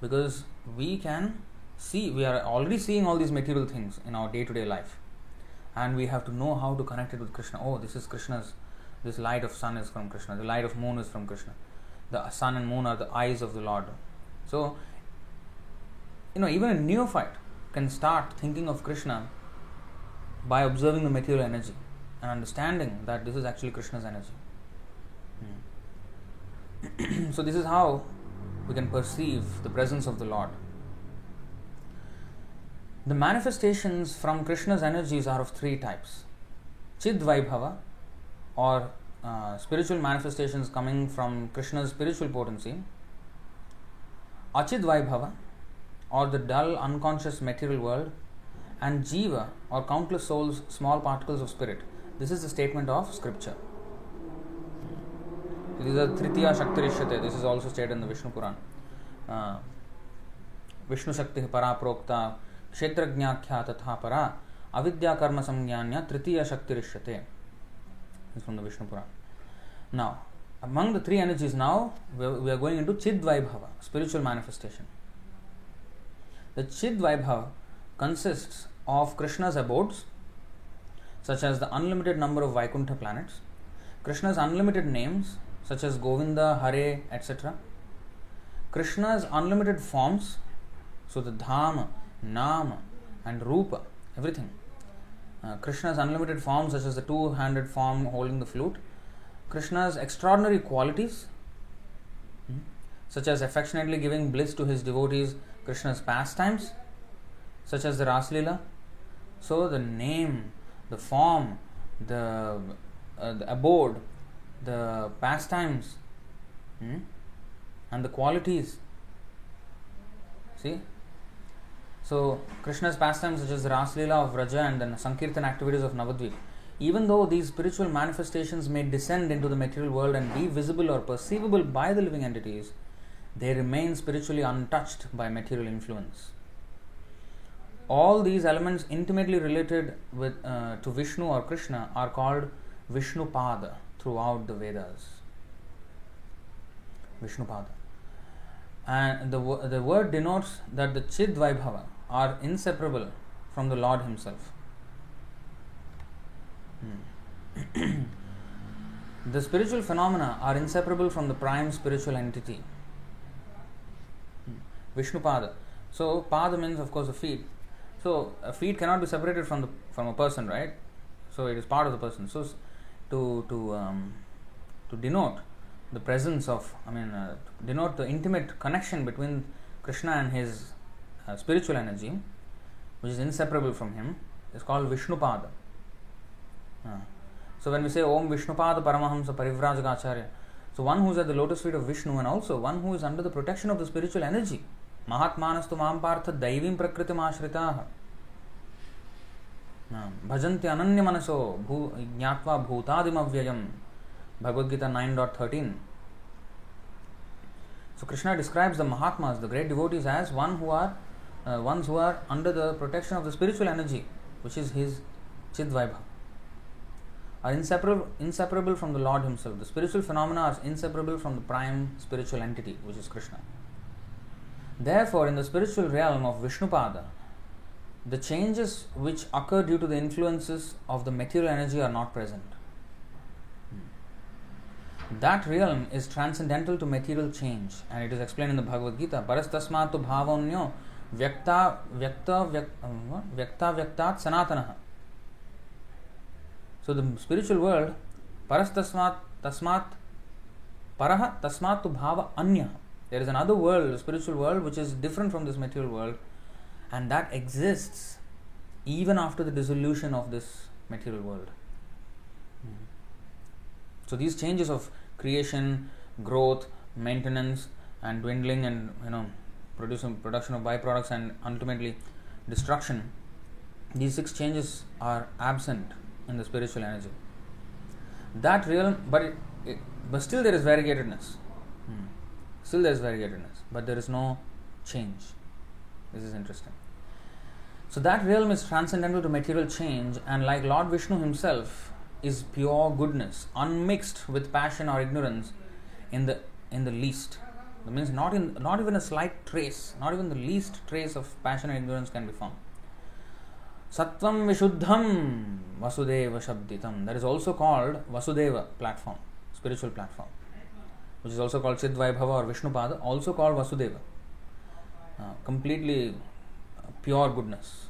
Because we are already seeing all these material things in our day-to-day life. And we have to know how to connect it with Krishna. Oh, this is Krishna's. This light of sun is from Krishna. The light of moon is from Krishna. The sun and moon are the eyes of the Lord. So, even a neophyte can start thinking of Krishna by observing the material energy and understanding that this is actually Krishna's energy. So, this is how we can perceive the presence of the Lord. The manifestations from Krishna's energies are of three types. Chid Vaibhava, or spiritual manifestations coming from Krishna's spiritual potency. Achid Vaibhava, or the dull unconscious material world. And Jiva, or countless souls, small particles of spirit. This is the statement of scripture. These are Tritiya Shaktirishyate. This is also stated in the Vishnu Puran. Vishnu Shakti Para Prokta Kshetragnyakhya Tatha Para Avidya Karma Samjnanya Tritiya Shaktirishyate. From the Vishnu Puran. Now, among the three energies, now we are going into Chid Vaibhava, spiritual manifestation. The Chid Vaibhava consists of Krishna's abodes, such as the unlimited number of Vaikuntha planets, Krishna's unlimited names, such as Govinda, Hare, etc., Krishna's unlimited forms, so the Dhama, Nama, and Rupa, everything. Krishna's unlimited forms, such as the two-handed form holding the flute, Krishna's extraordinary qualities, such as affectionately giving bliss to his devotees, Krishna's pastimes, such as the Raslila. So the name, the form, the abode, the pastimes, and the qualities. See? So, Krishna's pastimes, such as the Raslila of Raja and the Sankirtan activities of Navadvip, even though these spiritual manifestations may descend into the material world and be visible or perceivable by the living entities, they remain spiritually untouched by material influence. All these elements intimately related with to Vishnu or Krishna are called Vishnupada throughout the Vedas. Vishnupada. And the word denotes that the Chid Vaibhava are inseparable from the Lord himself. The spiritual phenomena are inseparable from the prime spiritual entity. Vishnupada. So, Pada means, of course, a feet. So, a feet cannot be separated from a person, right? So, it is part of the person. So, to denote the presence of, denote the intimate connection between Krishna and his spiritual energy, which is inseparable from him, is called Vishnupada. So when we say Om Vishnupada Paramahamsa Parivrajagacharya, so one who is at the lotus feet of Vishnu and also one who is under the protection of the spiritual energy. Mahatmanastu maam partha daivim prakritim ashritaha. Bhajanti ananya manaso jnatva bhutadim avyayam. Bhagavad Gita 9.13. So Krishna describes the Mahatmas, the great devotees, as ones who are under the protection of the spiritual energy, which is his Chidvaibha, are inseparable from the Lord himself. The spiritual phenomena are inseparable from the prime spiritual entity, which is Krishna. Therefore, in the spiritual realm of Vishnupada, the changes which occur due to the influences of the material energy are not present. That realm is transcendental to material change, and it is explained in the Bhagavad Gita. Parastasmatu bhavanyo vyakta vyaktat sanatanaha. So the spiritual world, parastasmat tasmat tu bhava anya. There is another world, a spiritual world, which is different from this material world, and that exists even after the dissolution of this material world. So these changes of creation, growth, maintenance, and dwindling, and production of byproducts, and ultimately destruction. These six changes are absent in the spiritual energy. That realm, but still there is variegatedness. Still there is variegatedness, but there is no change. This is interesting. So that realm is transcendental to material change, and like Lord Vishnu himself, is pure goodness, unmixed with passion or ignorance in the least. That means not even a slight trace, not even the least trace of passion or ignorance can be found. Sattvam Vishuddham Vasudeva Shabditam. That is also called Vasudeva platform, spiritual platform, which is also called Chidvaibhava or Vishnupada, also called Vasudeva. Completely pure goodness.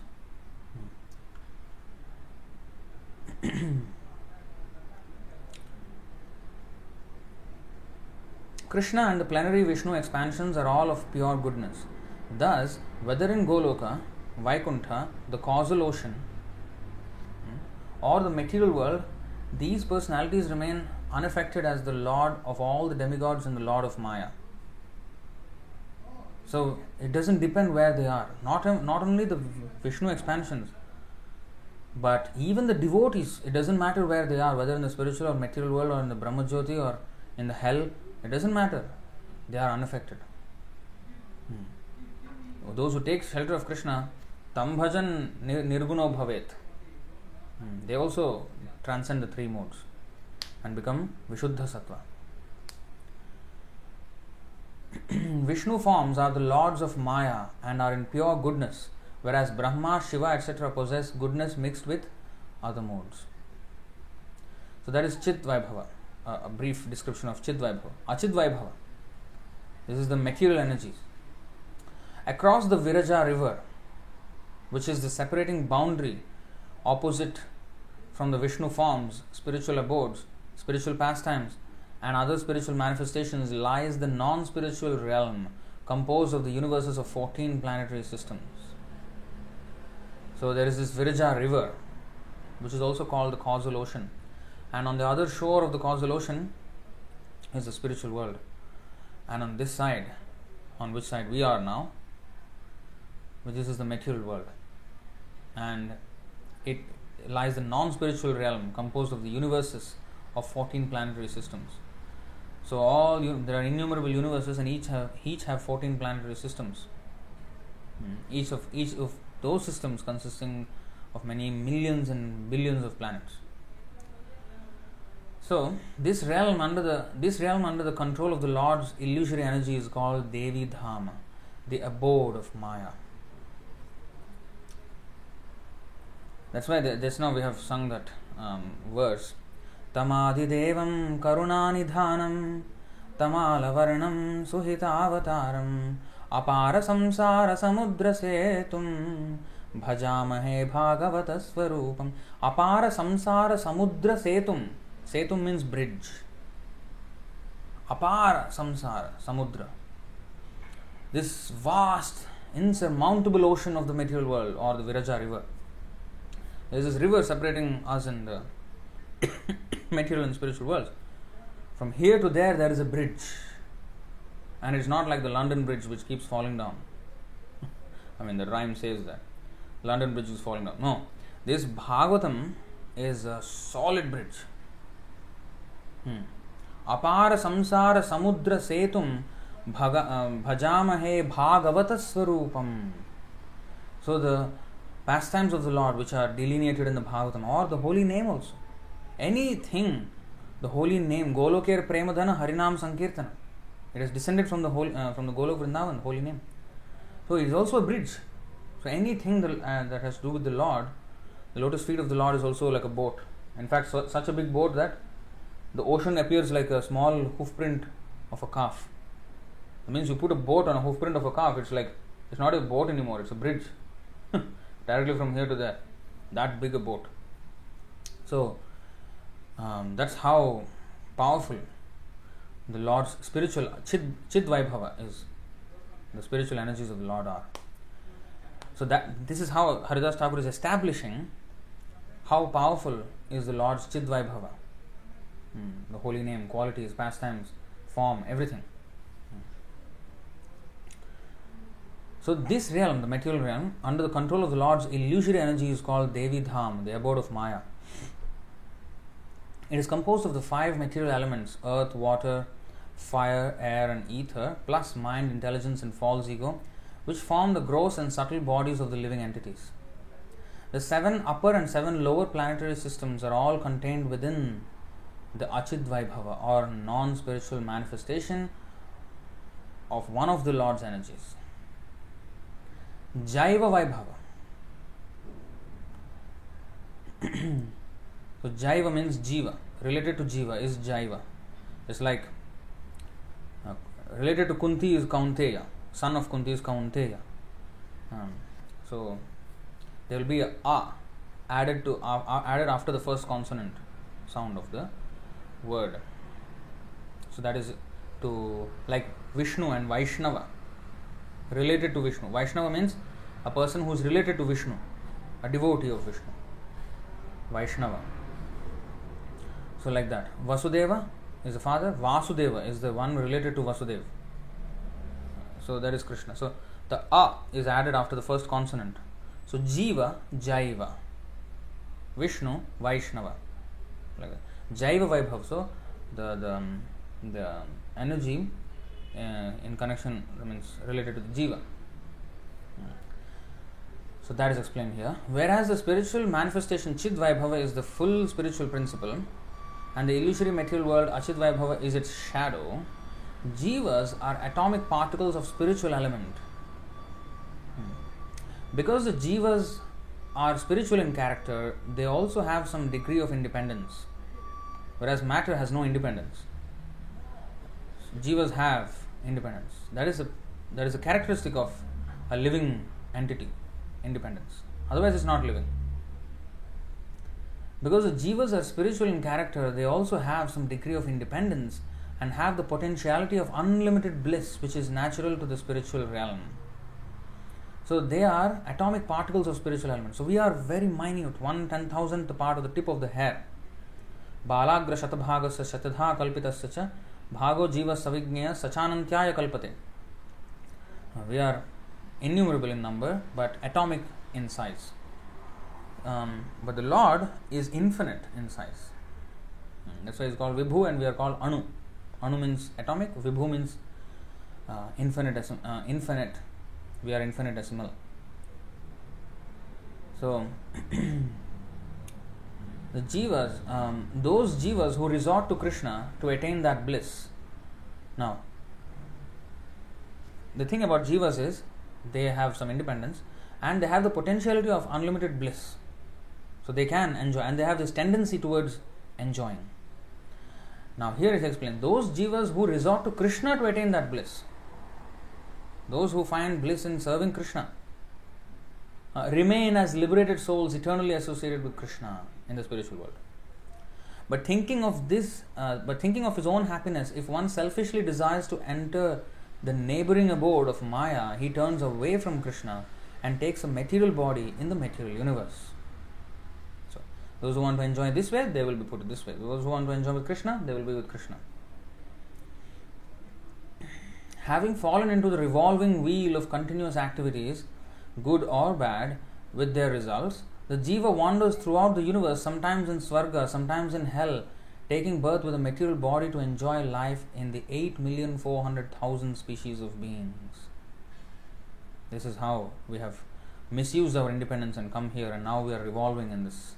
Krishna and the plenary Vishnu expansions are all of pure goodness. Thus, whether in Goloka, Vaikuntha, the causal ocean, or the material world, these personalities remain unaffected as the Lord of all the demigods and the Lord of Maya. So, it doesn't depend where they are. Not only the Vishnu expansions, but even the devotees, it doesn't matter where they are, whether in the spiritual or material world or in the Brahmajyoti or in the hell. It doesn't matter. They are unaffected. Those who take shelter of Krishna, tam bhajan nirguno bhavet. They also transcend the three modes and become Vishuddha Sattva. Vishnu forms are the lords of Maya and are in pure goodness, whereas Brahma, Shiva, etc. possess goodness mixed with other modes. So that is Chidvaibhava. A brief description of Chidvaibhava. Achidvaibhava. This is the material energies. Across the Viraja river, which is the separating boundary opposite from the Vishnu forms, spiritual abodes, spiritual pastimes, and other spiritual manifestations, lies the non-spiritual realm composed of the universes of 14 planetary systems. So there is this Viraja river, which is also called the causal ocean. And on the other shore of the causal ocean is the spiritual world. And on this side, on which side we are now, this is the material world. And it lies the non-spiritual realm composed of the universes of 14 planetary systems. So there are innumerable universes, and each have 14 planetary systems. Each of those systems consisting of many millions and billions of planets. So this realm under the control of the Lord's illusory energy is called Devi Dhama, the abode of Maya. That's why just now we have sung that verse. Tamadi Devam Karunanidhanam Tamalavarnam Suhitavataram Apara Samsara Samudra Setum Bhajamahe Bhagavata Swarupam. Apara Samsara Samudra Setum. Setum means bridge. apara samsara, samudra, this vast insurmountable ocean of the material world, or the Viraja river. There is this river separating us and the material and spiritual worlds. From here to there, there is a bridge, and it's not like the London Bridge which keeps falling down. I mean, the rhyme says that London Bridge is falling down. No, this Bhagavatam is a solid bridge. Apara samsara samudra setum bhajamahe bhagavata swarupam. So the pastimes of the Lord which are delineated in the Bhagavatam, or the holy name also, anything, the holy name, Golokir Premadhana Harinam Sankirtana, it has descended from the holy, from the Golok Vrindavan, holy name. So it is also a bridge. So anything that has to do with the Lord, the lotus feet of the Lord is also like a boat. In fact, such a big boat that the ocean appears like a small hoofprint of a calf. That means you put a boat on a hoofprint of a calf, it's not a boat anymore, it's a bridge. Directly from here to there, that big a boat. So that's how powerful the Lord's spiritual Chid-Vaibhava is. The spiritual energies of the Lord are. So that this is how Haridas Thakur is establishing how powerful is the Lord's Chid-Vaibhava. The holy name, qualities, pastimes, form, everything. So this realm, the material realm, under the control of the Lord's illusory energy is called Devi Dham, the abode of Maya. It is composed of the five material elements, earth, water, fire, air and ether, plus mind, intelligence and false ego, which form the gross and subtle bodies of the living entities. The 7 upper and 7 lower planetary systems are all contained within the Achid-Vaibhava, or non-spiritual manifestation of one of the Lord's energies. Jaiva-Vaibhava. So Jaiva means Jiva, related to Jiva is Jaiva. It's like related to Kunti is Kaunteya, son of Kunti is Kaunteya. So there will be a A added to added after the first consonant sound of the word. So that is to like Vishnu and Vaishnava, related to Vishnu. Vaishnava means a person who is related to Vishnu, a devotee of Vishnu. Vaishnava. So like that, Vasudeva is the father, Vasudeva is the one related to Vasudeva. So that is Krishna. So the A is added after the first consonant. So Jiva, Jaiva. Vishnu, Vaishnava. Like that. Jaiva Vaibhav. So the energy in connection means related to the Jiva. So that is explained here. Whereas the spiritual manifestation Chid-Vaibhava is the full spiritual principle, and the illusory material world Achid-Vaibhava is its shadow, Jivas are atomic particles of spiritual element. Because the Jivas are spiritual in character, they also have some degree of independence, whereas matter has no independence. So Jivas have independence. That is a characteristic of a living entity, independence. Otherwise it's not living. Because the Jivas are spiritual in character, they also have some degree of independence and have the potentiality of unlimited bliss, which is natural to the spiritual realm. So they are atomic particles of spiritual element. So we are very minute, 1/10,000th part of the tip of the hair. Balagra shatabhagasya shatadha kalpitasya cha bhago jiva savignya sachanantyaya kalpate. We are innumerable in number, but atomic in size. But the Lord is infinite in size. That's why He is called Vibhu, and we are called Anu. Anu means atomic. Vibhu means infinite. We are infinitesimal. So the Jivas, those Jivas who resort to Krishna to attain that bliss. Now, the thing about Jivas is they have some independence, and they have the potentiality of unlimited bliss. So they can enjoy, and they have this tendency towards enjoying. Now here it is explained, those Jivas who resort to Krishna to attain that bliss, those who find bliss in serving Krishna, remain as liberated souls eternally associated with Krishna in the spiritual world. But thinking of this, his own happiness, if one selfishly desires to enter the neighboring abode of Maya, he turns away from Krishna and takes a material body in the material universe. So, those who want to enjoy this way, they will be put this way. Those who want to enjoy with Krishna, they will be with Krishna. Having fallen into the revolving wheel of continuous activities, good or bad, with their results, the jiva wanders throughout the universe, sometimes in Svarga, sometimes in hell, taking birth with a material body to enjoy life in the 8,400,000 species of beings. This is how we have misused our independence and come here, and now we are revolving in this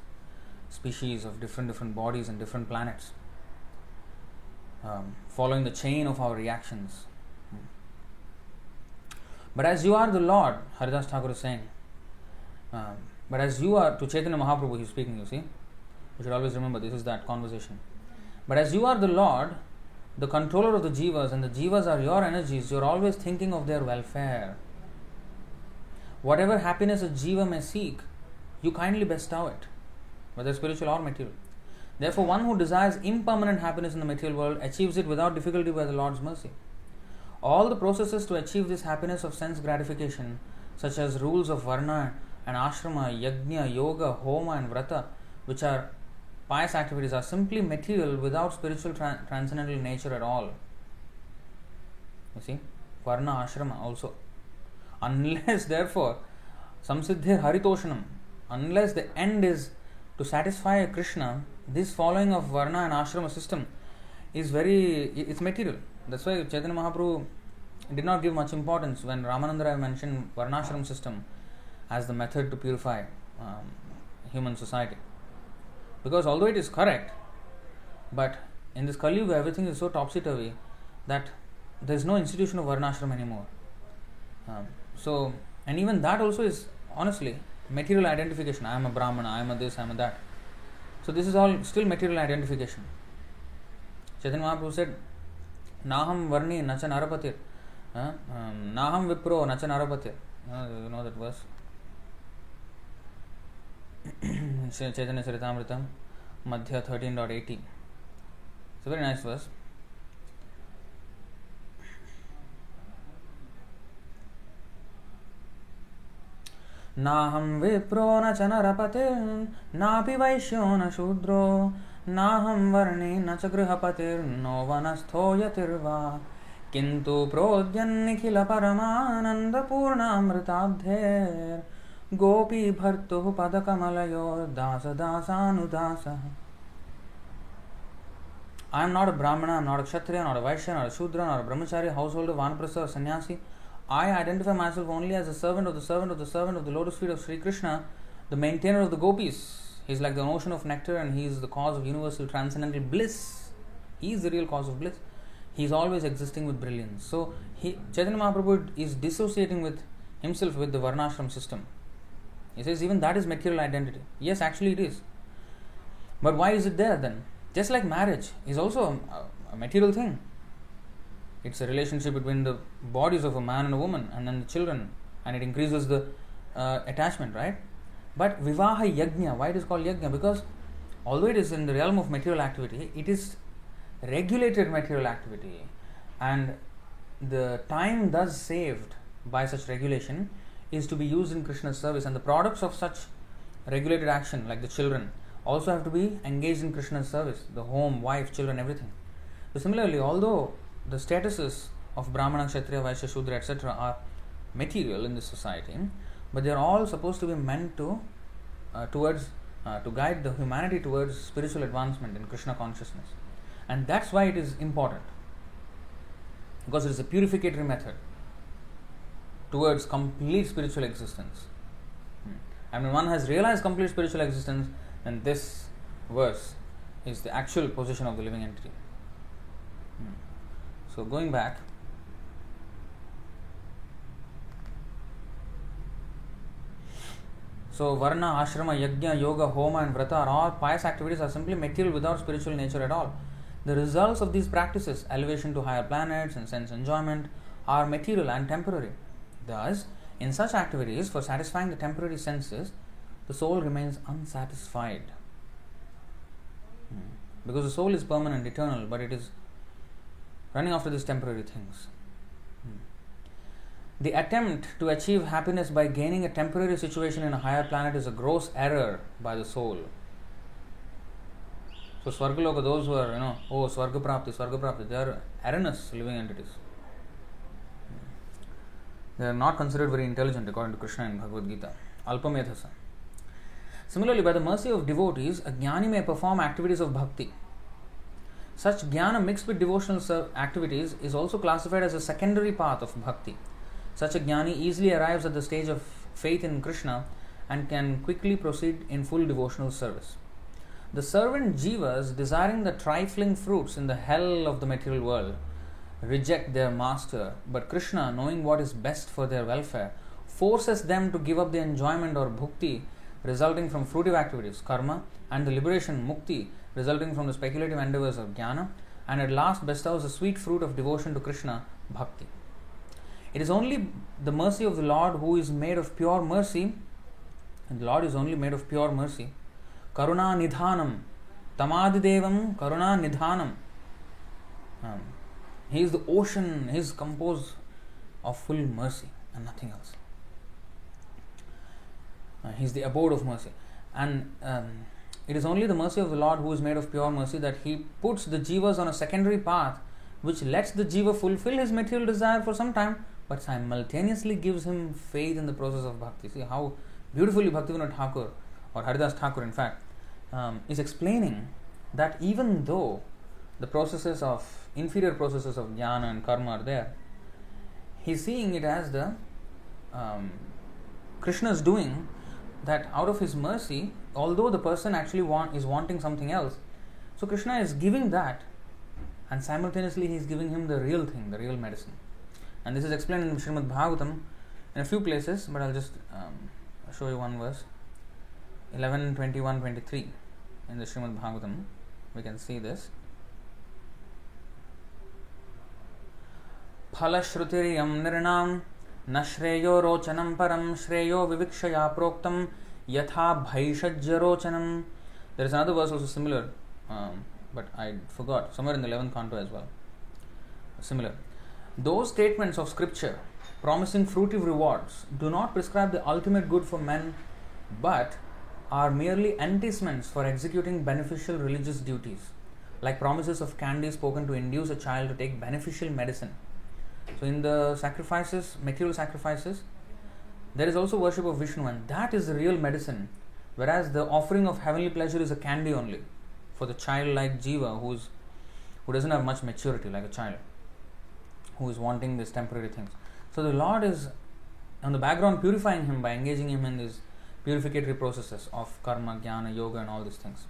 species of different bodies and different planets, following the chain of our reactions. But as you are the Lord, Haridas Thakur is saying, but as you are, to Chaitanya Mahaprabhu he is speaking, you see. You should always remember this is that conversation. But as you are the Lord, the controller of the jivas, and the jivas are your energies, you are always thinking of their welfare. Whatever happiness a jiva may seek, you kindly bestow it, whether spiritual or material. Therefore, one who desires impermanent happiness in the material world achieves it without difficulty by the Lord's mercy. All the processes to achieve this happiness of sense gratification, such as rules of varna and ashrama, yajna, yoga, homa and vrata, which are pious activities, are simply material without spiritual transcendental nature at all. You see, varna, ashrama also. Unless, therefore, samsiddhe haritoshanam, unless the end is to satisfy Krishna, this following of varna and ashrama system is it's material. That's why Chaitanya Mahaprabhu did not give much importance when Ramananda Rai mentioned varnashram system as the method to purify human society. Because although it is correct, but in this Kali Yuga everything is so topsy-turvy that there is no institution of varnashram anymore. And even that also is honestly material identification. I am a Brahmana, I am a this, I am a that. So this is all still material identification. Chaitanya Mahaprahụ said, Naham Varni Nacha Narapatir, Naham Vipro Nacha Narapatir. You know that verse? Chaitanya Charitamrita, Madhya 13.80. It's a very nice verse. Naham Vipro Nacha Narapatir, Napi Vaishyo Na Shudro, Naham varne na chagrihapatir no vanastho yatirva kintu prodyan nikhila paramananda purna amritabdher gopi bhartuh padakamalayor dasa dasanudasa. I am not a Brahmana, not a Kshatriya, not a Vaishya, not a Shudra, not a Brahmachari, householder, Vanaprastha or Sannyasi. I identify myself only as a servant of the servant of the servant of the lotus feet of Sri Krishna, the maintainer of the gopis. He is like the ocean of nectar, and he is the cause of universal transcendental bliss. He is the real cause of bliss. He is always existing with brilliance. So, Chaitanya Mahaprabhu is dissociating with himself with the varnashram system. He says even that is material identity. Yes, actually it is. But why is it there then? Just like marriage is also a material thing. It's a relationship between the bodies of a man and a woman, and then the children, and it increases the attachment, right? But Vivaha Yajna, why it is called Yajna? Because although it is in the realm of material activity, it is regulated material activity, and the time thus saved by such regulation is to be used in Krishna's service, and the products of such regulated action, like the children, also have to be engaged in Krishna's service, the home, wife, children, everything. So similarly, although the statuses of Brahmana, Kshatriya, Vaishya, Shudra, etc. are material in this society, but they are all supposed to be meant to guide the humanity towards spiritual advancement in Krishna consciousness, and that's why it is important, because it is a purificatory method towards complete spiritual existence. And when one has realized complete spiritual existence, then this verse is the actual position of the living entity. So going back. So, varna, ashrama, yajna, yoga, homa and vrata are all pious activities, are simply material without spiritual nature at all. The results of these practices, elevation to higher planets and sense enjoyment, are material and temporary. Thus, in such activities, for satisfying the temporary senses, the soul remains unsatisfied. because the soul is permanent, eternal, but it is running after these temporary things. The attempt to achieve happiness by gaining a temporary situation in a higher planet is a gross error by the soul. So Swargaloka, those who are, Swarga Prapti, they are erroneous living entities. They are not considered very intelligent according to Krishna in Bhagavad Gita. Alpamethasa. Similarly, by the mercy of devotees, a jnani may perform activities of bhakti. Such jnana mixed with devotional activities is also classified as a secondary path of bhakti. Such a jnani easily arrives at the stage of faith in Krishna and can quickly proceed in full devotional service. The servant jivas, desiring the trifling fruits in the hell of the material world, reject their master, but Krishna, knowing what is best for their welfare, forces them to give up the enjoyment or bhukti resulting from fruitive activities, karma, and the liberation, mukti, resulting from the speculative endeavors of jnana, and at last bestows the sweet fruit of devotion to Krishna, bhakti. It is only the mercy of the Lord who is made of pure mercy, and the Lord is only made of pure mercy. Karuna nidhanam, tamadidevam karuna nidhanam. He is the ocean, he is composed of full mercy and nothing else. He is the abode of mercy. And it is only the mercy of the Lord who is made of pure mercy that he puts the jivas on a secondary path which lets the jiva fulfill his material desire for some time, but simultaneously gives him faith in the process of bhakti. See how beautifully Bhaktivinoda Thakur, or Haridas Thakur in fact, is explaining that even though the processes of, inferior processes of jnana and karma are there, he's seeing it as the Krishna's doing, that out of his mercy, although the person actually is wanting something else, so Krishna is giving that, and simultaneously he is giving him the real thing, the real medicine. And this is explained in Srimad Bhagavatam in a few places, but I'll just show you one verse. 11, 21, 23 in the Srimad Bhagavatam, we can see this. Phala shrutiriyam niranam na shreyo rochanam param shreyo vivikshaya proktam yatha bhaishajya rochanam. There is another verse also similar, but I forgot, somewhere in the 11th canto as well. Similar. Those statements of scripture promising fruitive rewards do not prescribe the ultimate good for men, but are merely enticements for executing beneficial religious duties, like promises of candy spoken to induce a child to take beneficial medicine. So in the sacrifices, material sacrifices, there is also worship of Vishnu, and that is the real medicine, whereas the offering of heavenly pleasure is a candy only for the childlike jiva who doesn't have much maturity, like a child who is wanting these temporary things. So the Lord is on the background purifying him by engaging him in these purificatory processes of karma, jnana, yoga and all these things.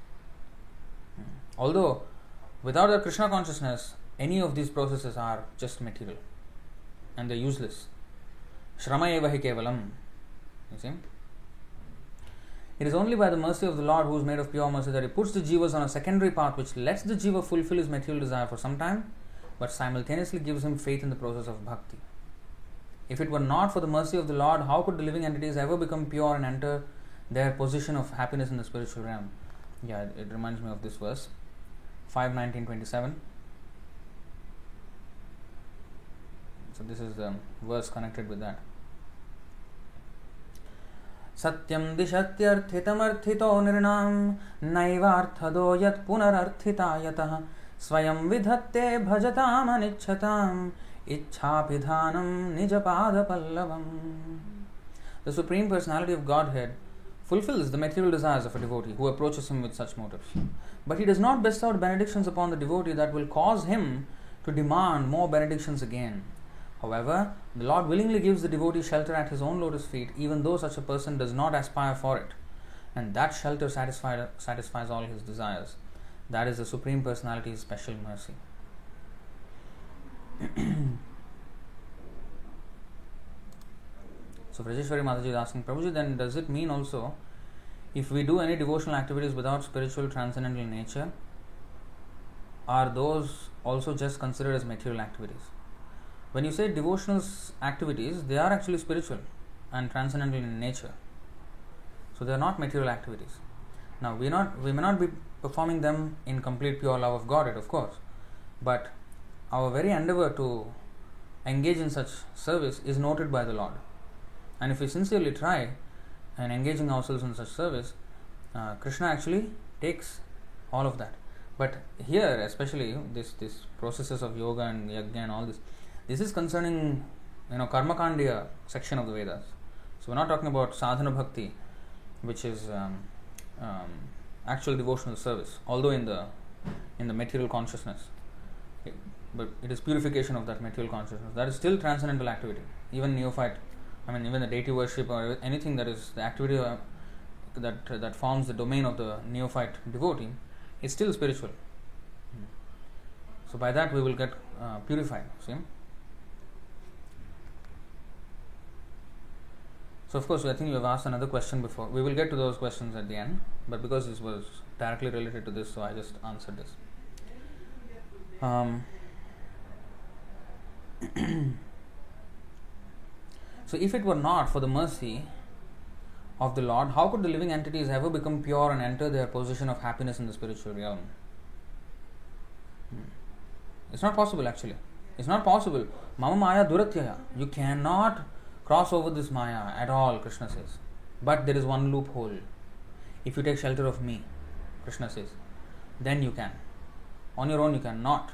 Although without the Krishna consciousness, any of these processes are just material and they're useless. Shrama eva hi kevalam. You see? It is only by the mercy of the Lord who is made of pure mercy that he puts the jivas on a secondary path which lets the jiva fulfill his material desire for some time, but simultaneously gives him faith in the process of bhakti. If it were not for the mercy of the Lord, how could the living entities ever become pure and enter their position of happiness in the spiritual realm? Yeah, it reminds me of this verse, 5:19-27. So this is the verse connected with that. Satyam dishatyarthitam arthito nirnam naivarthado yat punararthita yataha svayam vidhatte bhajatam anichatam. Ichhapidhanam nijapada pallavam. The Supreme Personality of Godhead fulfills the material desires of a devotee who approaches him with such motives. But he does not bestow out benedictions upon the devotee that will cause him to demand more benedictions again. However, the Lord willingly gives the devotee shelter at his own lotus feet, even though such a person does not aspire for it. And that shelter satisfies all his desires. That is the Supreme Personality's special mercy. So Vrajeshwari Mataji is asking, Prabhuji, then does it mean also if we do any devotional activities without spiritual transcendental nature, are those also just considered as material activities? When you say devotional activities, they are actually spiritual and transcendental in nature, so they are not material activities. Now we may not be performing them in complete pure love of Godhead, of course, but our very endeavor to engage in such service is noted by the Lord. And if we sincerely try and engaging ourselves in such service, Krishna actually takes all of that. But here, especially this processes of yoga and yajna and all this is concerning karmakandiya section of the Vedas. So we're not talking about sadhana bhakti, which is actual devotional service, although in the material consciousness. But it is purification of that material consciousness. That is still transcendental activity. Even neophyte, even the deity worship or anything that is the activity that forms the domain of the neophyte devotee is still spiritual. So by that we will get purified. See? So of course, I think you have asked another question before. We will get to those questions at the end, but because this was directly related to this, so I just answered this. So if it were not for the mercy of the Lord, how could the living entities ever become pure and enter their position of happiness in the spiritual realm? It's not possible, actually. It's not possible. Mama maya duratyaya. You cannot cross over this maya at all, Krishna says. But there is one loophole. If you take shelter of me, Krishna says, then you can. On your own you cannot.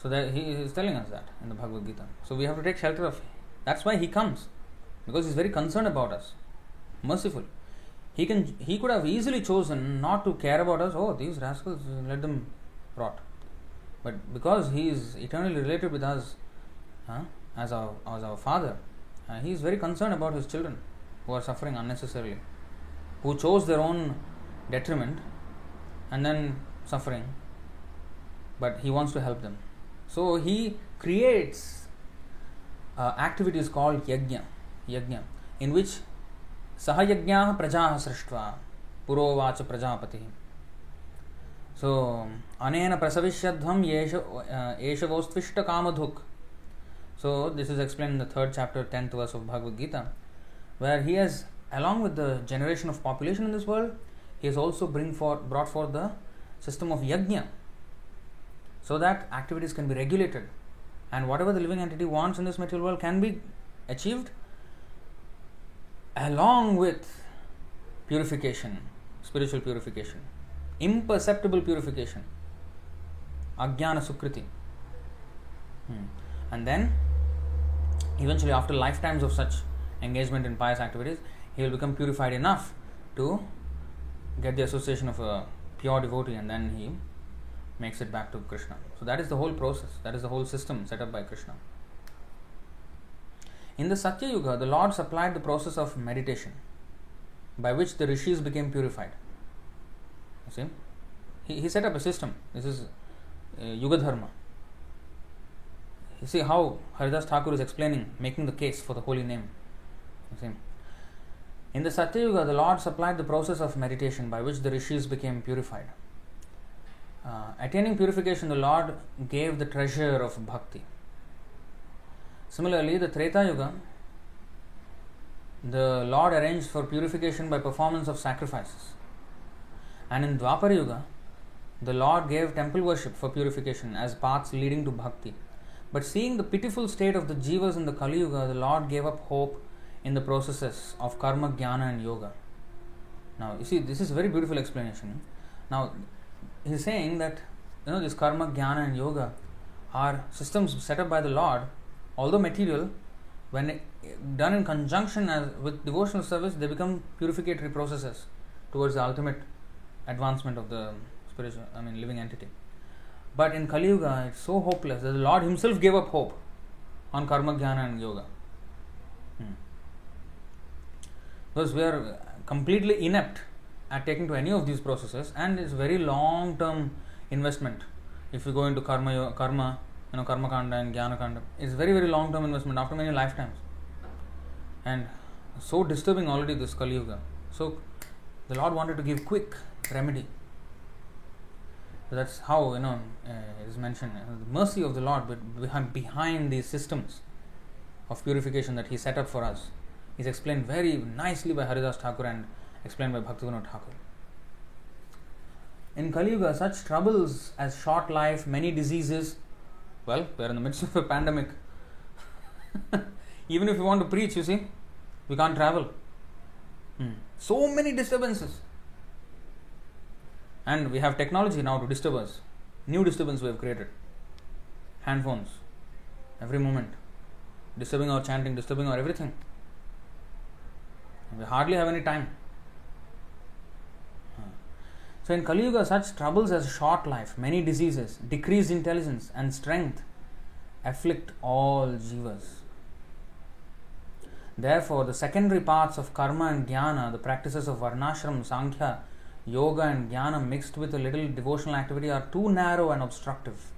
So that he is telling us that in the Bhagavad Gita. So we have to take shelter of him. That's why he comes, because he's very concerned about us, merciful. He could have easily chosen not to care about us. Oh, these rascals, let them rot. But because he is eternally related with us as our father, he is very concerned about his children who are suffering unnecessarily, who chose their own detriment and then suffering. But he wants to help them. So he creates activities called yajna, in which sahayajna prajaha srishtva purovacha prajapati. So anena prasavishyadhvam yeshavostvishta kamadhuk. So this is explained in the 3rd chapter, 10th verse of Bhagavad Gita, where he has, along with the generation of population in this world, he has also brought forth the system of yajna, so that activities can be regulated. And whatever the living entity wants in this material world can be achieved along with purification, spiritual purification, imperceptible purification, ajnana sukriti. And then, eventually, after lifetimes of such engagement in pious activities, he will become purified enough to get the association of a pure devotee, and then he makes it back to Krishna. So that is the whole process. That is the whole system set up by Krishna. In the Satya Yuga, the Lord supplied the process of meditation, by which the rishis became purified. You see, he set up a system. This is Yuga Dharma. You see how Haridas Thakur is explaining, making the case for the holy name. You see, in the Satya Yuga, the Lord supplied the process of meditation, by which the rishis became purified. Attaining purification, the Lord gave the treasure of bhakti. Similarly, the Treta Yuga, the Lord arranged for purification by performance of sacrifices. And in Dwapara Yuga, the Lord gave temple worship for purification as paths leading to bhakti. But seeing the pitiful state of the jivas in the Kali Yuga, the Lord gave up hope in the processes of karma, jnana and yoga. Now, you see, this is a very beautiful explanation. Now, he is saying that this karma, jnana and yoga are systems set up by the Lord, although material. When done in conjunction with devotional service, they become purificatory processes towards the ultimate advancement of the spiritual, living entity. But in Kali Yuga, it's so hopeless that the Lord himself gave up hope on karma, jnana and yoga. Because we are completely inept at taking to any of these processes, and it's very long-term investment. If you go into karma, karma kanda and jnana kanda, it's very, very long-term investment after many lifetimes, and so disturbing already this Kali Yuga. So the Lord wanted to give quick remedy. So that's how is mentioned the mercy of the Lord behind these systems of purification that he set up for us is explained very nicely by Haridas Thakur and explained by Bhaktivinoda Thakur. In Kali Yuga, such troubles as short life, many diseases, well, we are in the midst of a pandemic. Even if you want to preach, you see, we can't travel. So many disturbances. And we have technology now to disturb us. New disturbance we have created. Handphones, every moment, disturbing our chanting, disturbing our everything. We hardly have any time. So in Kali Yuga, such troubles as short life, many diseases, decreased intelligence and strength afflict all jivas. Therefore, the secondary paths of karma and jnana, the practices of varnashram, sankhya, yoga and jnana mixed with a little devotional activity are too narrow and obstructive.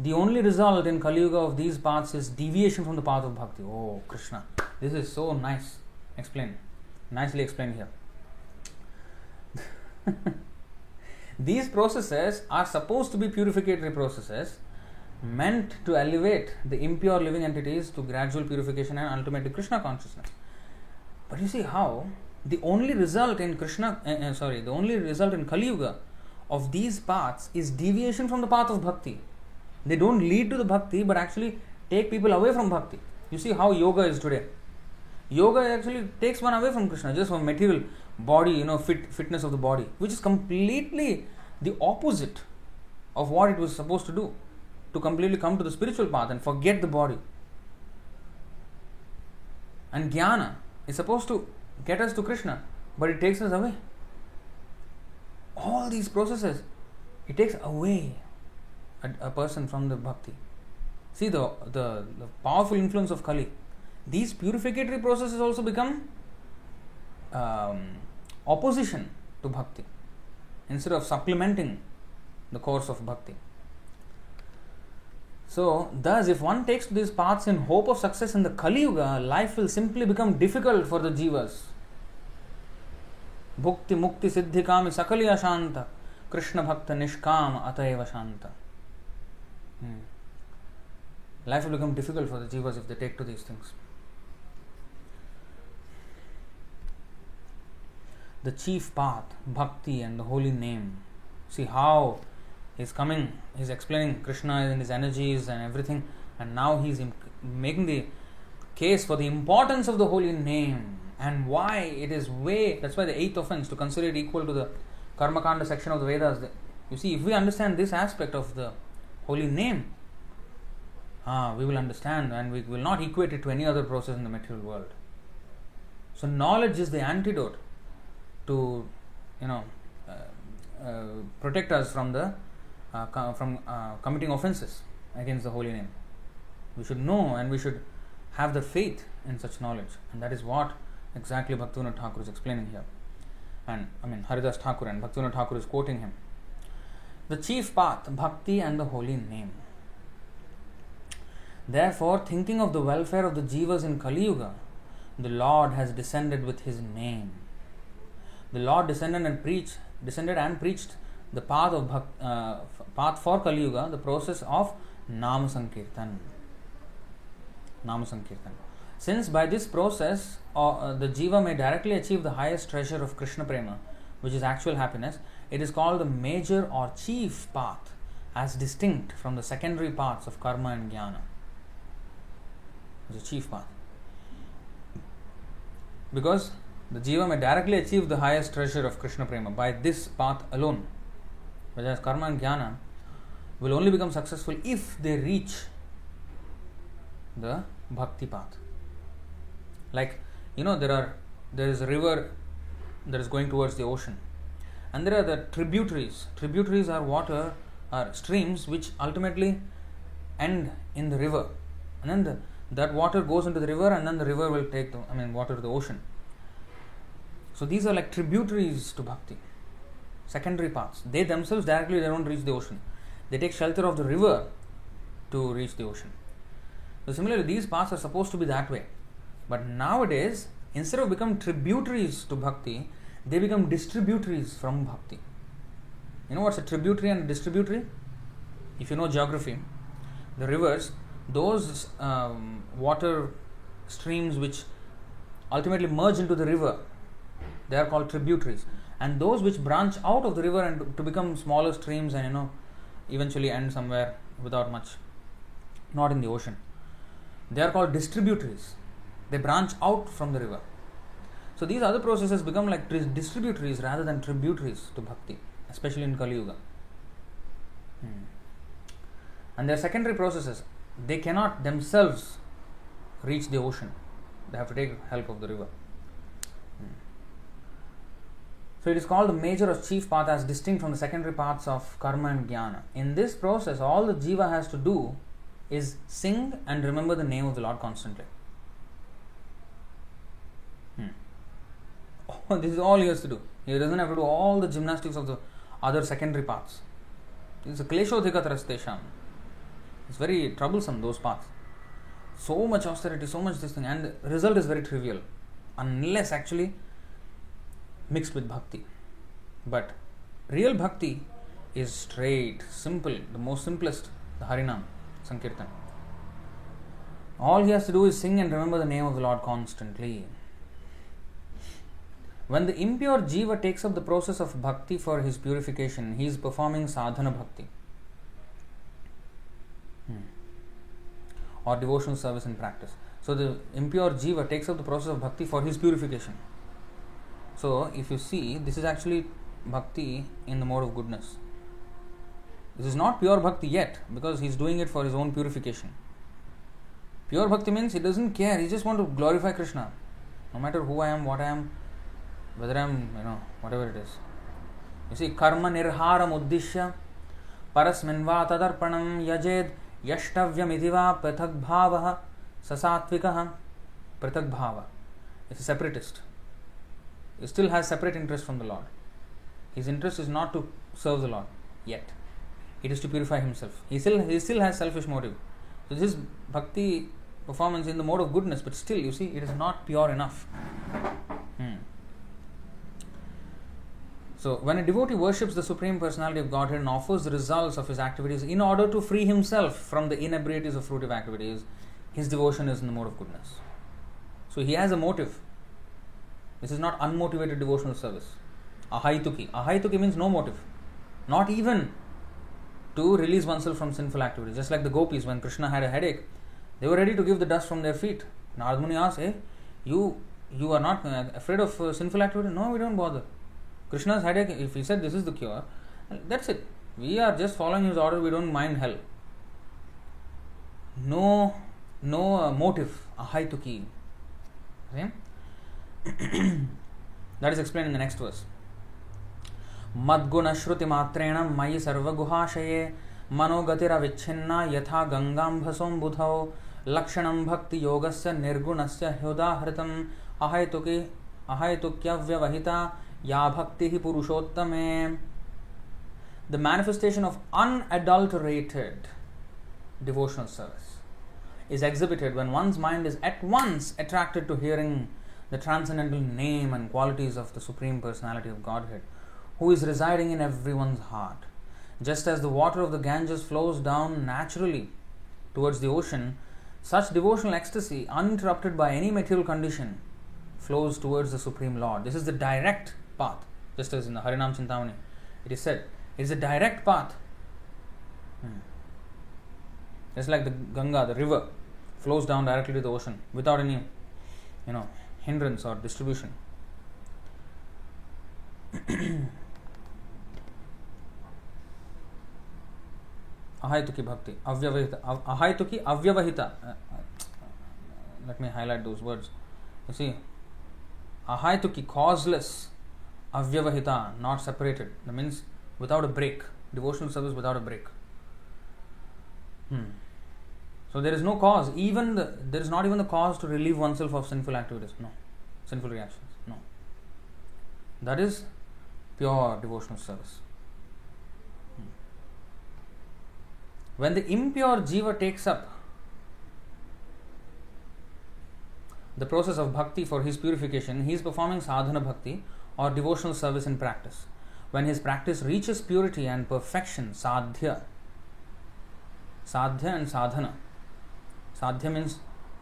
The only result in Kali Yuga of these paths is deviation from the path of bhakti. Oh Krishna, this is so nice. Explained. Nicely explained here. These processes are supposed to be purificatory processes meant to elevate the impure living entities to gradual purification and ultimately Krishna consciousness. But you see how the only result in Kali Yuga of these paths is deviation from the path of bhakti. They don't lead to the bhakti but actually take people away from bhakti. You see how yoga is today. Yoga actually takes one away from Krishna just for material body, fitness of the body, which is completely the opposite of what it was supposed to do, to completely come to the spiritual path and forget the body. And jnana is supposed to get us to Krishna, but it takes us away. All these processes, it takes away a person from the bhakti. See the powerful influence of Kali. These purificatory processes also become opposition to bhakti instead of supplementing the course of bhakti. So thus, if one takes to these paths in hope of success in the Kali Yuga, life will simply become difficult for the jivas. Bhukti mukti siddhi kami sakaliya shanta Krishna bhakta nishkama atayeva shanta. Life will become difficult for the jivas if they take to these things. The chief path, bhakti and the holy name. See how he's explaining Krishna and his energies and everything, and now he's making the case for the importance of the holy name and why it is way. That's why the eighth offense, to consider it equal to the Karmakanda section of the Vedas. You see, if we understand this aspect of the holy name, we will understand and we will not equate it to any other process in the material world. So knowledge is the antidote to protect us from committing offenses against the holy name. We should know and we should have the faith in such knowledge, and that is what exactly Bhaktivinoda Thakur is explaining here. And Haridas Thakur, and Bhaktivinoda Thakur is quoting him. The chief path, bhakti and the holy name. Therefore, thinking of the welfare of the jivas in Kali Yuga, the Lord has descended with his name. The Lord descended and preached the path of path for Kali Yuga, the process of Nama Sankirtan. Nama Sankirtan. Since by this process the jiva may directly achieve the highest treasure of Krishna Prema, which is actual happiness, it is called the major or chief path, as distinct from the secondary paths of karma and jnana. The chief path. Because the jiva may directly achieve the highest treasure of Krishna Prema by this path alone. Whereas karma and jnana will only become successful if they reach the bhakti path. Like, there is a river that is going towards the ocean. And there are the tributaries. Tributaries are streams which ultimately end in the river. And then that water goes into the river, and then the river will take water to the ocean. So these are like tributaries to bhakti, secondary paths. They themselves they don't reach the ocean. They take shelter of the river to reach the ocean. So similarly, these paths are supposed to be that way. But nowadays, instead of become tributaries to bhakti, they become distributaries from bhakti. You know what's a tributary and a distributary? If you know geography, the rivers, those water streams which ultimately merge into the river, they are called tributaries. and those which branch out of the river and to become smaller streams and eventually end somewhere without much, not in the ocean. They are called distributaries. They branch out from the river. So these other processes become like distributaries rather than tributaries to bhakti, especially in Kali Yuga. And their secondary processes, they cannot themselves reach the ocean. They have to take help of the river. So it is called the major or chief path as distinct from the secondary paths of karma and jnana. In this process, all the jiva has to do is sing and remember the name of the Lord constantly. Oh, this is all he has to do. He doesn't have to do all the gymnastics of the other secondary paths. It's a kleshodhikatarastesham. It's very troublesome, those paths. So much austerity, so much this thing, and the result is very trivial, unless actually mixed with bhakti. But real bhakti is straight, simple, the most simplest, the Harinam, Sankirtan. All he has to do is sing and remember the name of the Lord constantly. When the impure jiva takes up the process of bhakti for his purification, he is performing sadhana bhakti or devotional service in practice. So the impure jiva takes up the process of bhakti for his purification. So if you see, this is actually bhakti in the mode of goodness. This is not pure bhakti yet, because he is doing it for his own purification. Pure bhakti means he doesn't care, he just wants to glorify Krishna. No matter who I am, what I am, whether I am, whatever it is. You see, karma nirharam uddishya parasminva tadarpanam yajed yashtavyam idhiva prathagbhavaha sasatvikaha prathagbhava. It's a separatist. He still has separate interest from the Lord. His interest is not to serve the Lord yet. It is to purify himself. He still has selfish motive. So this is bhakti performance in the mode of goodness, but still, you see, it is not pure enough. So, when a devotee worships the Supreme Personality of Godhead and offers the results of his activities in order to free himself from the inebrieties of fruitive activities, his devotion is in the mode of goodness. So, he has a motive. This is not unmotivated devotional service. Ahaituki. Ahaituki means no motive. Not even to release oneself from sinful activities. Just like the gopis, when Krishna had a headache, they were ready to give the dust from their feet. Narad Muni asked, hey, you are not afraid of sinful activity? No, we don't bother. Krishna's headache, if he said this is the cure, that's it. We are just following his order, we don't mind hell. No motive, ahaituki. Okay? That is explained in the next verse. Madguna shruti matrena mayi sarva guhashaye manogatira vichinna yatha gangam bhasom budhao lakshanam bhakti yogasya nirgunasya hyodahritam ahaituki ahaitukya vyavahita ya bhaktihi purushottame. The manifestation of unadulterated devotional service is exhibited when one's mind is at once attracted to hearing the transcendental name and qualities of the Supreme Personality of Godhead, who is residing in everyone's heart. Just as the water of the Ganges flows down naturally towards the ocean, such devotional ecstasy, uninterrupted by any material condition, flows towards the Supreme Lord. This is the direct path, just as in the Harinam Chintamani it is said, it is a direct path. Just like the Ganga, the river, flows down directly to the ocean without any hindrance or distribution. Ahaituki bhakti, avyavahita. Ahaituki avyavahita. Let me highlight those words. You see, ahaituki, causeless. Avyavahita, not separated. That means without a break. Devotional service without a break. So there is no cause. There is not even the cause to relieve oneself of sinful activities. No. Sinful reactions. No. That is pure devotional service. When the impure jiva takes up the process of bhakti for his purification, he is performing sadhana bhakti or devotional service in practice. When his practice reaches purity and perfection, sadhya and sadhana. Sadhya means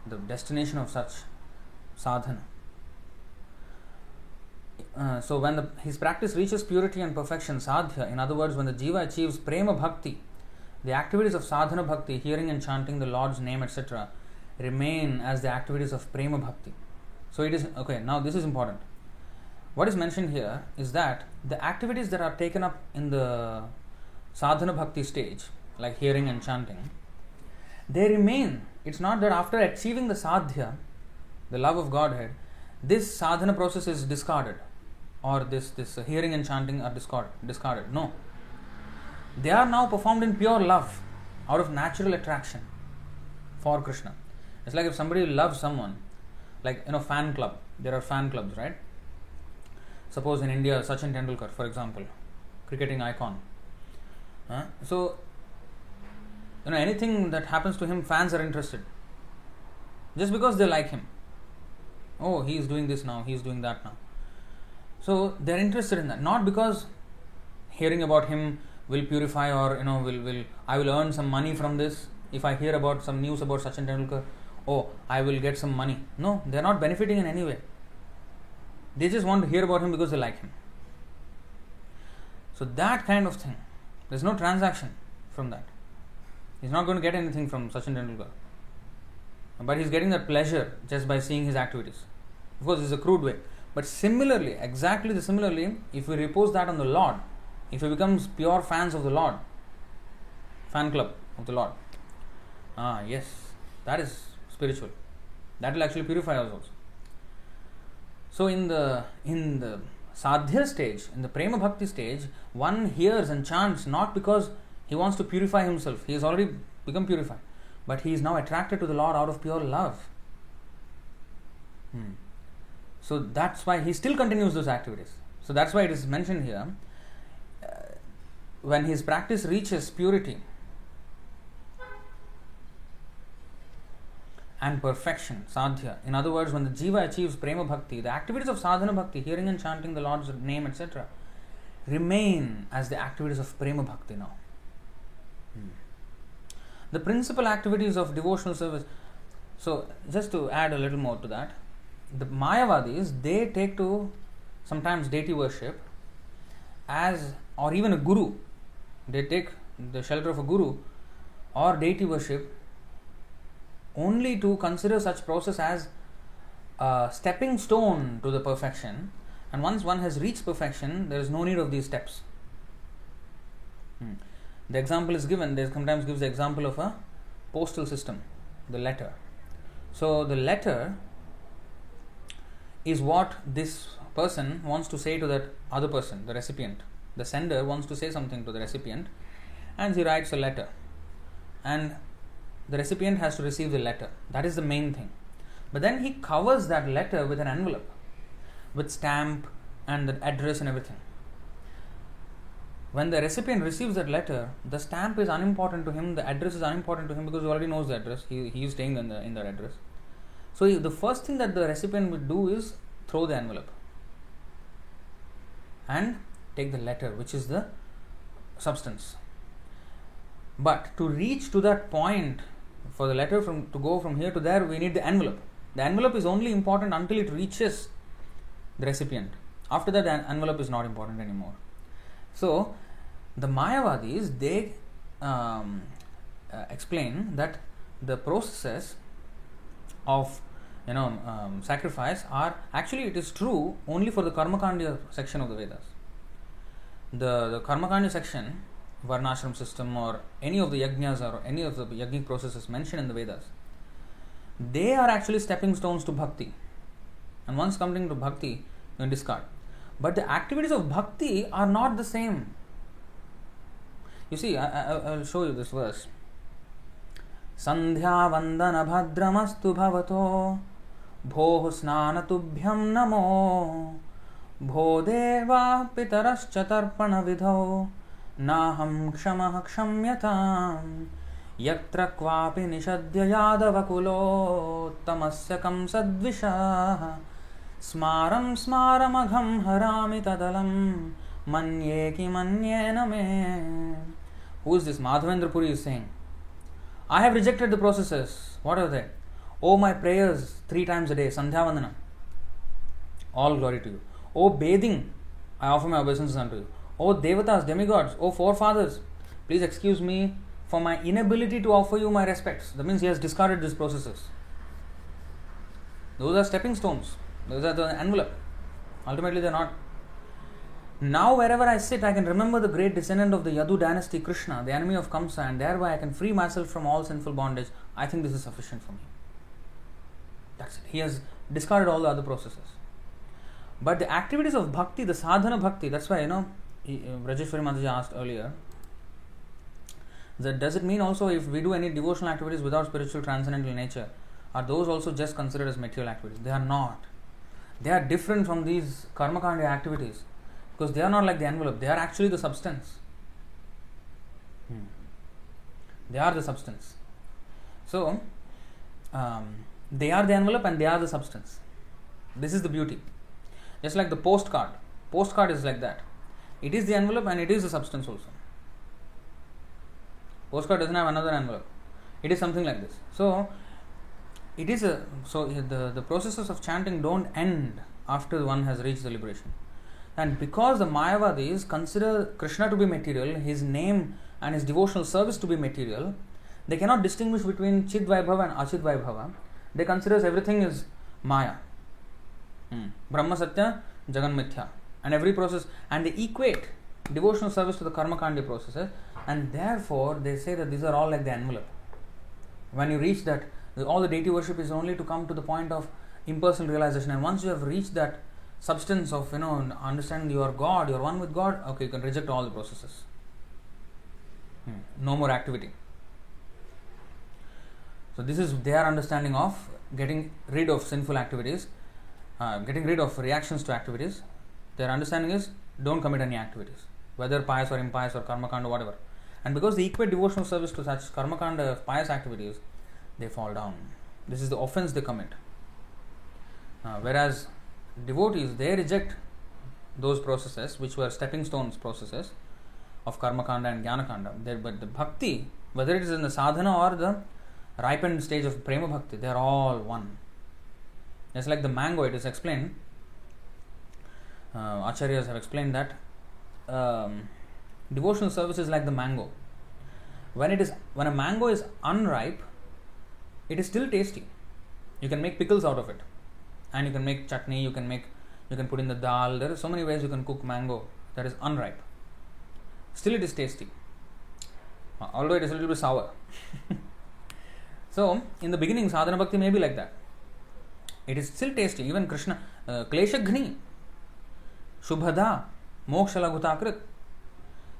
the destination of such sadhana. So when his practice reaches purity and perfection, sadhya, in other words, when the jiva achieves prema bhakti, the activities of sadhana bhakti, hearing and chanting the Lord's name, etc., remain as the activities of prema bhakti. So it is, okay, now this is important. What is mentioned here is that the activities that are taken up in the sadhana bhakti stage, like hearing and chanting, they remain. It's not that after achieving the sadhya, the love of Godhead, this sadhana process is discarded, or this hearing and chanting are discarded. No. They are now performed in pure love, out of natural attraction for Krishna. It's like if somebody loves someone, like, fan club. There are fan clubs, right? Suppose in India, Sachin Tendulkar, for example, cricketing icon. So, anything that happens to him, fans are interested. Just because they like him. Oh, he is doing this now, he is doing that now. So, they are interested in that. Not because hearing about him will purify, or, I will earn some money from this. If I hear about some news about Sachin Tendulkar, oh, I will get some money. No, they are not benefiting in any way. They just want to hear about him because they like him. So that kind of thing, there is no transaction from that. He is not going to get anything from Sachin Tendulkar. But he is getting that pleasure just by seeing his activities. Of course, it is a crude way. But similarly, exactly, if we repose that on the Lord, if we become pure fans of the Lord, fan club of the Lord, yes, that is spiritual. That will actually purify us also. So in the sadhya stage, in the prema bhakti stage, one hears and chants not because he wants to purify himself. He has already become purified. But he is now attracted to the Lord out of pure love. So that's why he still continues those activities. So that's why it is mentioned here, when his practice reaches purity and perfection, sadhya. In other words, when the jiva achieves prema bhakti, the activities of sadhana bhakti, hearing and chanting the Lord's name, etc., remain as the activities of prema bhakti now. The principal activities of devotional service. So, just to add a little more to that, the Mayavadis, they take to sometimes deity worship as, or even a guru. They take the shelter of a guru or deity worship only to consider such process as a stepping stone to the perfection, and once one has reached perfection, there is no need of these steps. The example is given, they sometimes gives the example of a postal system, the letter. So the letter is what this person wants to say to that other person, the recipient. The sender wants to say something to the recipient, and he writes a letter, and the recipient has to receive the letter. That is the main thing. But then he covers that letter with an envelope, with stamp and the address and everything. When the recipient receives that letter, the stamp is unimportant to him, the address is unimportant to him, because he already knows the address. He is staying in that address. So the first thing that the recipient would do is throw the envelope and take the letter, which is the substance. But to reach to that point, for the letter to go from here to there, we need the envelope. The envelope is only important until it reaches the recipient. After that, the envelope is not important anymore. So, the Mayavadis, they explain that the processes of sacrifice are actually, it is true only for the Karmakandya section of the Vedas. The Karmakandya section, Varnashram system, or any of the yajnas or any of the yajnic processes mentioned in the Vedas, they are actually stepping stones to bhakti. And once coming to bhakti, you can discard. But the activities of bhakti are not the same. You see, I'll show you this verse. Sandhya vandana bhadramastu bhavato bho snanatubhyam namo bho deva pitarascha tarpana vidho naham kshama kshamyatam yatra kvapi nishadya yadavakulo tamasyakam sadvisha smaram smaram agham harami tadalam manye ki manye name. Who is this? Madhavendra Puri is saying, I have rejected the processes. What are they? Oh, my prayers 3 times a day, Sandhya Vandana. All glory to you. O bathing, I offer my obeisance unto you. O devatas, demigods, O forefathers, please excuse me for my inability to offer you my respects. That means he has discarded these processes. Those are stepping stones. Those are the envelope. Ultimately, they are not. Now, wherever I sit, I can remember the great descendant of the Yadu dynasty, Krishna, the enemy of Kamsa, and thereby I can free myself from all sinful bondage. I think this is sufficient for me. That's it. He has discarded all the other processes. But the activities of bhakti, the sadhana bhakti, that's why, Rajeshwari Mataji asked earlier, that does it mean also if we do any devotional activities without spiritual transcendental nature, are those also just considered as material activities? They are not. They are different from these karmakanda activities because they are not like the envelope. They are actually the substance. They are the substance. So, they are the envelope and they are the substance. This is the beauty. Just like the postcard. Postcard is like that. It is the envelope and it is the substance also. Postcard doesn't have another envelope. It is something like this. So, it is the processes of chanting don't end after one has reached the liberation. And because the Mayavadis consider Krishna to be material, his name and his devotional service to be material, they cannot distinguish between Chid Vaibhava and Achid Vaibhava. They consider everything is Maya. Brahma Satya, Jagan Mithya. And every process, and they equate devotional service to the Karmakandi processes, and therefore they say that these are all like the envelope. When you reach that, all the deity worship is only to come to the point of impersonal realization, and once you have reached that substance of understanding you are God, you are one with God, okay, you can reject all the processes. No more activity. So this is their understanding of getting rid of sinful activities, getting rid of reactions to activities. Their understanding is don't commit any activities, whether pious or impious or karmakanda or whatever. And because they equate devotional service to such karmakanda pious activities, they fall down. This is the offense they commit. Whereas devotees, they reject those processes which were stepping stones processes of karmakanda and jnanakanda. But the bhakti, whether it is in the sadhana or the ripened stage of prema bhakti, they are all one. Just like the mango, it is explained. Acharyas have explained that devotional service is like the mango. When a mango is unripe, it is still tasty. You can make pickles out of it, and you can make chutney. You can put in the dal. There are so many ways you can cook mango that is unripe. Still, it is tasty, although it is a little bit sour. So, in the beginning, sadhana bhakti may be like that. It is still tasty. Even Krishna, Kleshaghni, Shubhada, Mokshalaghutakrit.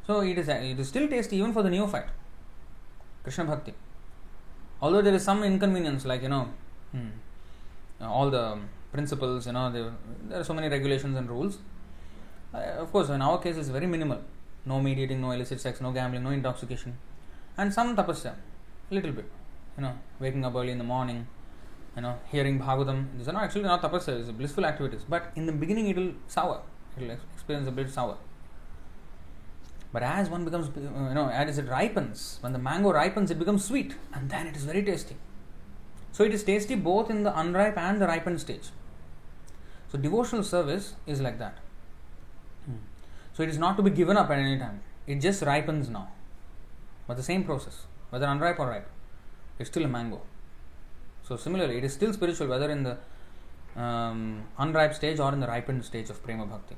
So, it is still tasty even for the neophyte. Krishna bhakti. Although there is some inconvenience, like, all the principles, there are so many regulations and rules. Of course, in our case, it's very minimal. No mediating, no illicit sex, no gambling, no intoxication. And some tapasya, a little bit. Waking up early in the morning, hearing Bhagavatam. These are not tapasya, it's blissful activities. But in the beginning, it will sour. It will experience a bit sour. But as one becomes, as it ripens, when the mango ripens, it becomes sweet, and then it is very tasty. So it is tasty both in the unripe and the ripened stage. So devotional service is like that. So it is not to be given up at any time. It just ripens now. But the same process, whether unripe or ripe, it's still a mango. So similarly, it is still spiritual, whether in the unripe stage or in the ripened stage of prema bhakti.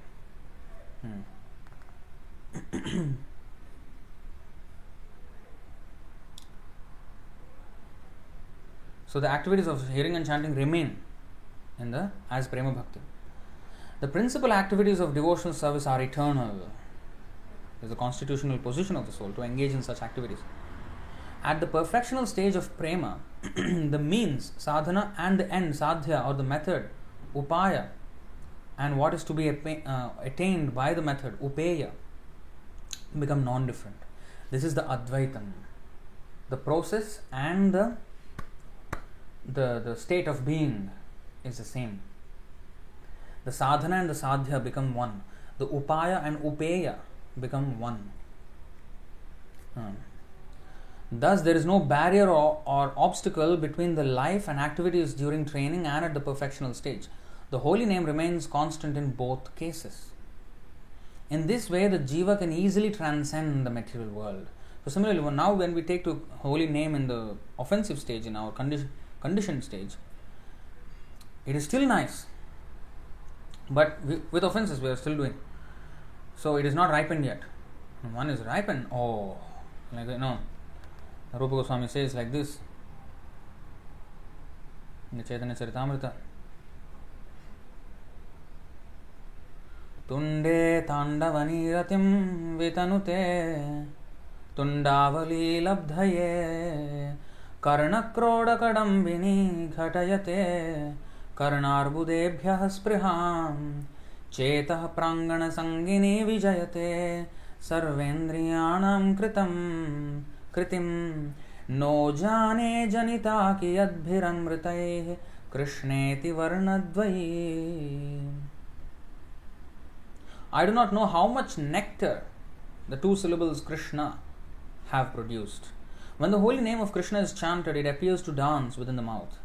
So the activities of hearing and chanting remain as prema bhakti. The principal activities of devotional service are eternal. It is the constitutional position of the soul to engage in such activities. At the perfectional stage of prema, the means, sadhana, and the end, sadhya, or the method, upaya, and what is to be attained by the method, upeya, become non-different. This is the Advaitam, the process and the state of being is the same. The sadhana and the sadhya become one. The upaya and upeya become one. Thus there is no barrier or obstacle between the life and activities during training and at the perfectional stage. The holy name remains constant in both cases. In this way, the jiva can easily transcend the material world. So similarly, now when we take to holy name in the offensive stage, in our conditioned stage, it is still nice. But with offenses, we are still doing. So it is not ripened yet. When one is ripened, oh, like Rupa Goswami says like this in the Chaitanya Charitamrita. Tunde Tandavaniratim Vitanute Tundavali Labdhaye Karanakroda Kadambini Ghatayate Karanarbudebhyah Spriham Chetah Prangana Sangini Vijayate Sarvendriyanam Kritim No Jane Janita Ki Yadbhiramritaih Krishneti Varnadvayi. I do not know how much nectar the two syllables Krishna have produced. When the holy name of Krishna is chanted, it appears to dance within the mouth.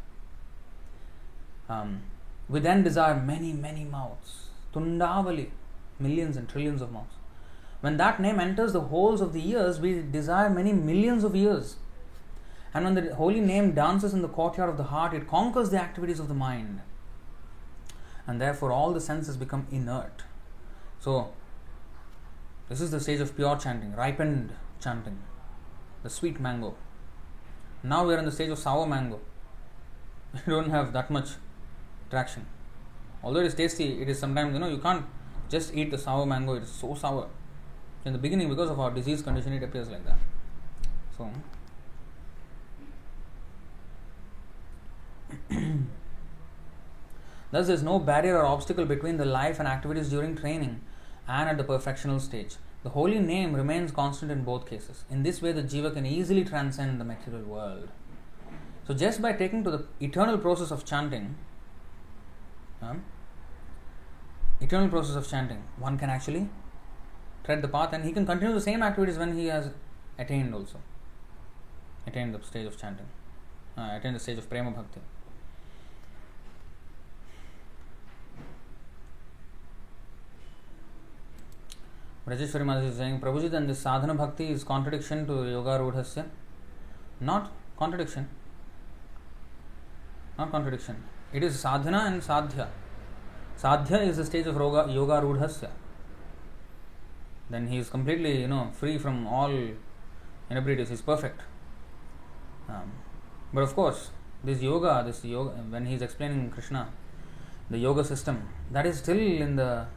We then desire many, many mouths. Tundavali, millions and trillions of mouths. When that name enters the holes of the ears, we desire many millions of ears. And when the holy name dances in the courtyard of the heart, it conquers the activities of the mind. And therefore all the senses become inert. So, this is the stage of pure chanting, ripened chanting, the sweet mango. Now we are in the stage of sour mango. You don't have that much traction. Although it is tasty, it is sometimes, you can't just eat the sour mango, it is so sour. In the beginning, because of our disease condition, it appears like that. So, thus there is no barrier or obstacle between the life and activities during training and at the perfectional stage. The holy name remains constant in both cases. In this way, the jiva can easily transcend the material world. So just by taking to the eternal process of chanting, one can actually tread the path, and he can continue the same activities when he has attained the stage of chanting, attained the stage of prema bhakti. Rajeshwari Maharaj is saying, Prabhuji, then this sadhana bhakti is contradiction to yoga rudhasya. Not contradiction. It is sadhana and sadhya. Sadhya is the stage of yoga rudhasya. Then he is completely, free from all inebrities. He is perfect. But of course, this yoga, when he is explaining Krishna, the yoga system, that is still in the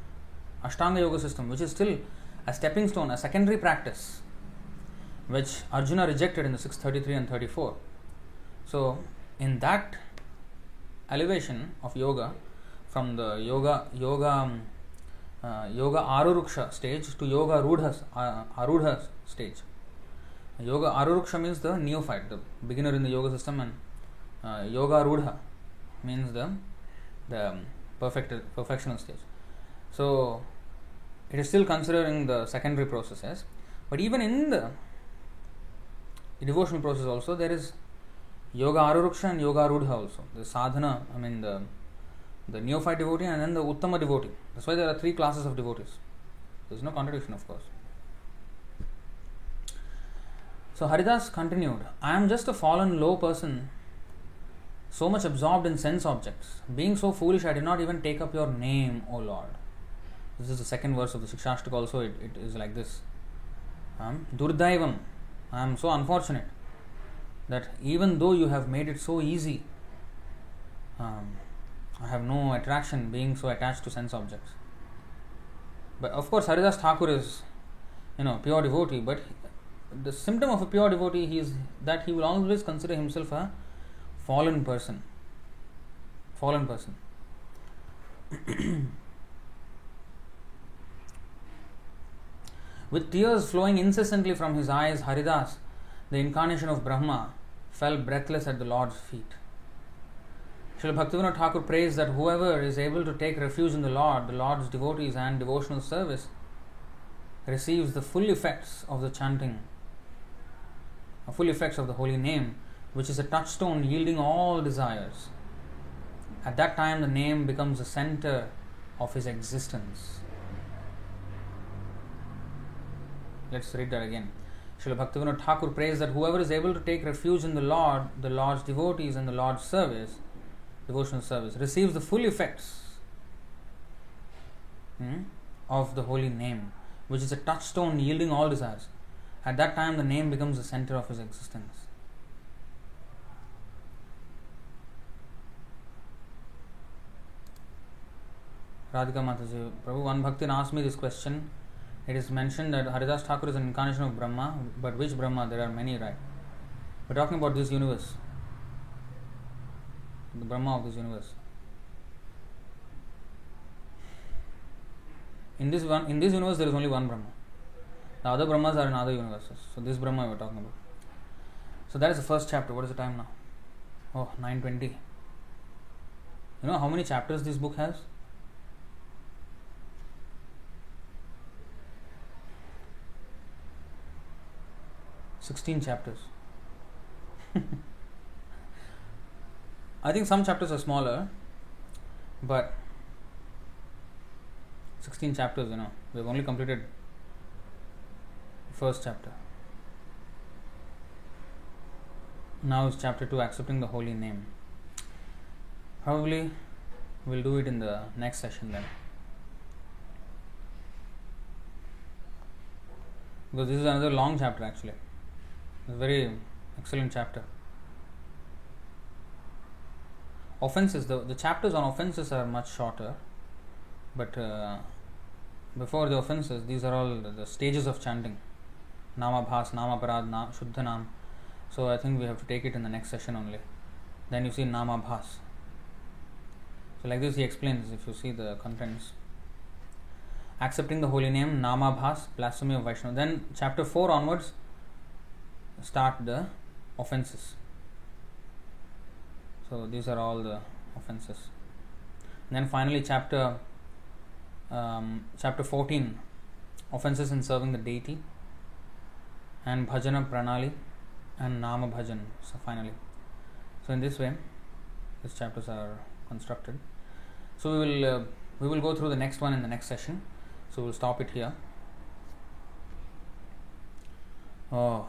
Ashtanga yoga system, which is still a stepping stone, a secondary practice, which Arjuna rejected in the 633 and 34. So, in that elevation of yoga, from the yoga aruruksha stage to yoga arudha stage. Yoga aruruksha means the neophyte, the beginner in the yoga system, and yoga arudha means the perfectional stage. So, it is still considering the secondary processes, but even in the devotional process also, there is yoga aruruksha and yoga arudha also. The sadhana, the neophyte devotee, and then the uttama devotee. That's why there are three classes of devotees. There is no contradiction, of course. So Haridas continued, I am just a fallen low person, so much absorbed in sense objects. Being so foolish, I did not even take up your name, O Lord. This is the second verse of the Shikshashtaka also. It is like this. Durdaivam, I am so unfortunate that even though you have made it so easy, I have no attraction, being so attached to sense objects. But of course Haridas Thakur is pure devotee, but the symptom of a pure devotee is that he will always consider himself a fallen person. With tears flowing incessantly from his eyes, Haridas, the incarnation of Brahma, fell breathless at the Lord's feet. Srila Bhaktivinoda Thakur prays that whoever is able to take refuge in the Lord's devotees and devotional service, receives the full effects of the chanting, the full effects of the holy name, which is a touchstone yielding all desires. At that time, the name becomes the center of his existence. Let's read that again. Srila Bhaktivinoda Thakur prays that whoever is able to take refuge in the Lord, the Lord's devotees and the Lord's service, devotional service, receives the full effects of the holy name, which is a touchstone yielding all desires. At that time, the name becomes the center of his existence. Radhika Mataji, Prabhu, one Bhaktin asked me this question. It is mentioned that Haridas Thakur is an incarnation of Brahma, but which Brahma? There are many, right? We're talking about this universe, the Brahma of this universe. In this universe, there is only one Brahma. The other Brahmas are in other universes. So this Brahma we're talking about. So that is the first chapter. What is the time now? Oh, 9:20. You know how many chapters this book has? Chapters. I think some chapters are smaller, but 16 chapters, you know, we've only completed the first chapter. Now is chapter 2, accepting the holy name. Probably we'll do it in the next session then, because this is another long chapter actually. A very excellent chapter. Offenses, the chapters on offenses are much shorter, but before the offenses, these are all the stages of chanting. Nama Bhas, Nama Parad, Shuddha Nam. So I think we have to take it in the next session only. Then you see Nama Bhas. So like this he explains, if you see the contents. Accepting the holy name, Nama Bhas, blasphemy of Vaishnava. Then chapter 4 onwards, start the offenses. So these are all the offenses. And then finally chapter 14, offenses in serving the deity, and bhajana pranali and nama bhajan. So finally, so in this way these chapters are constructed. So we will go through the next one in the next session. So we'll stop it here. Oh,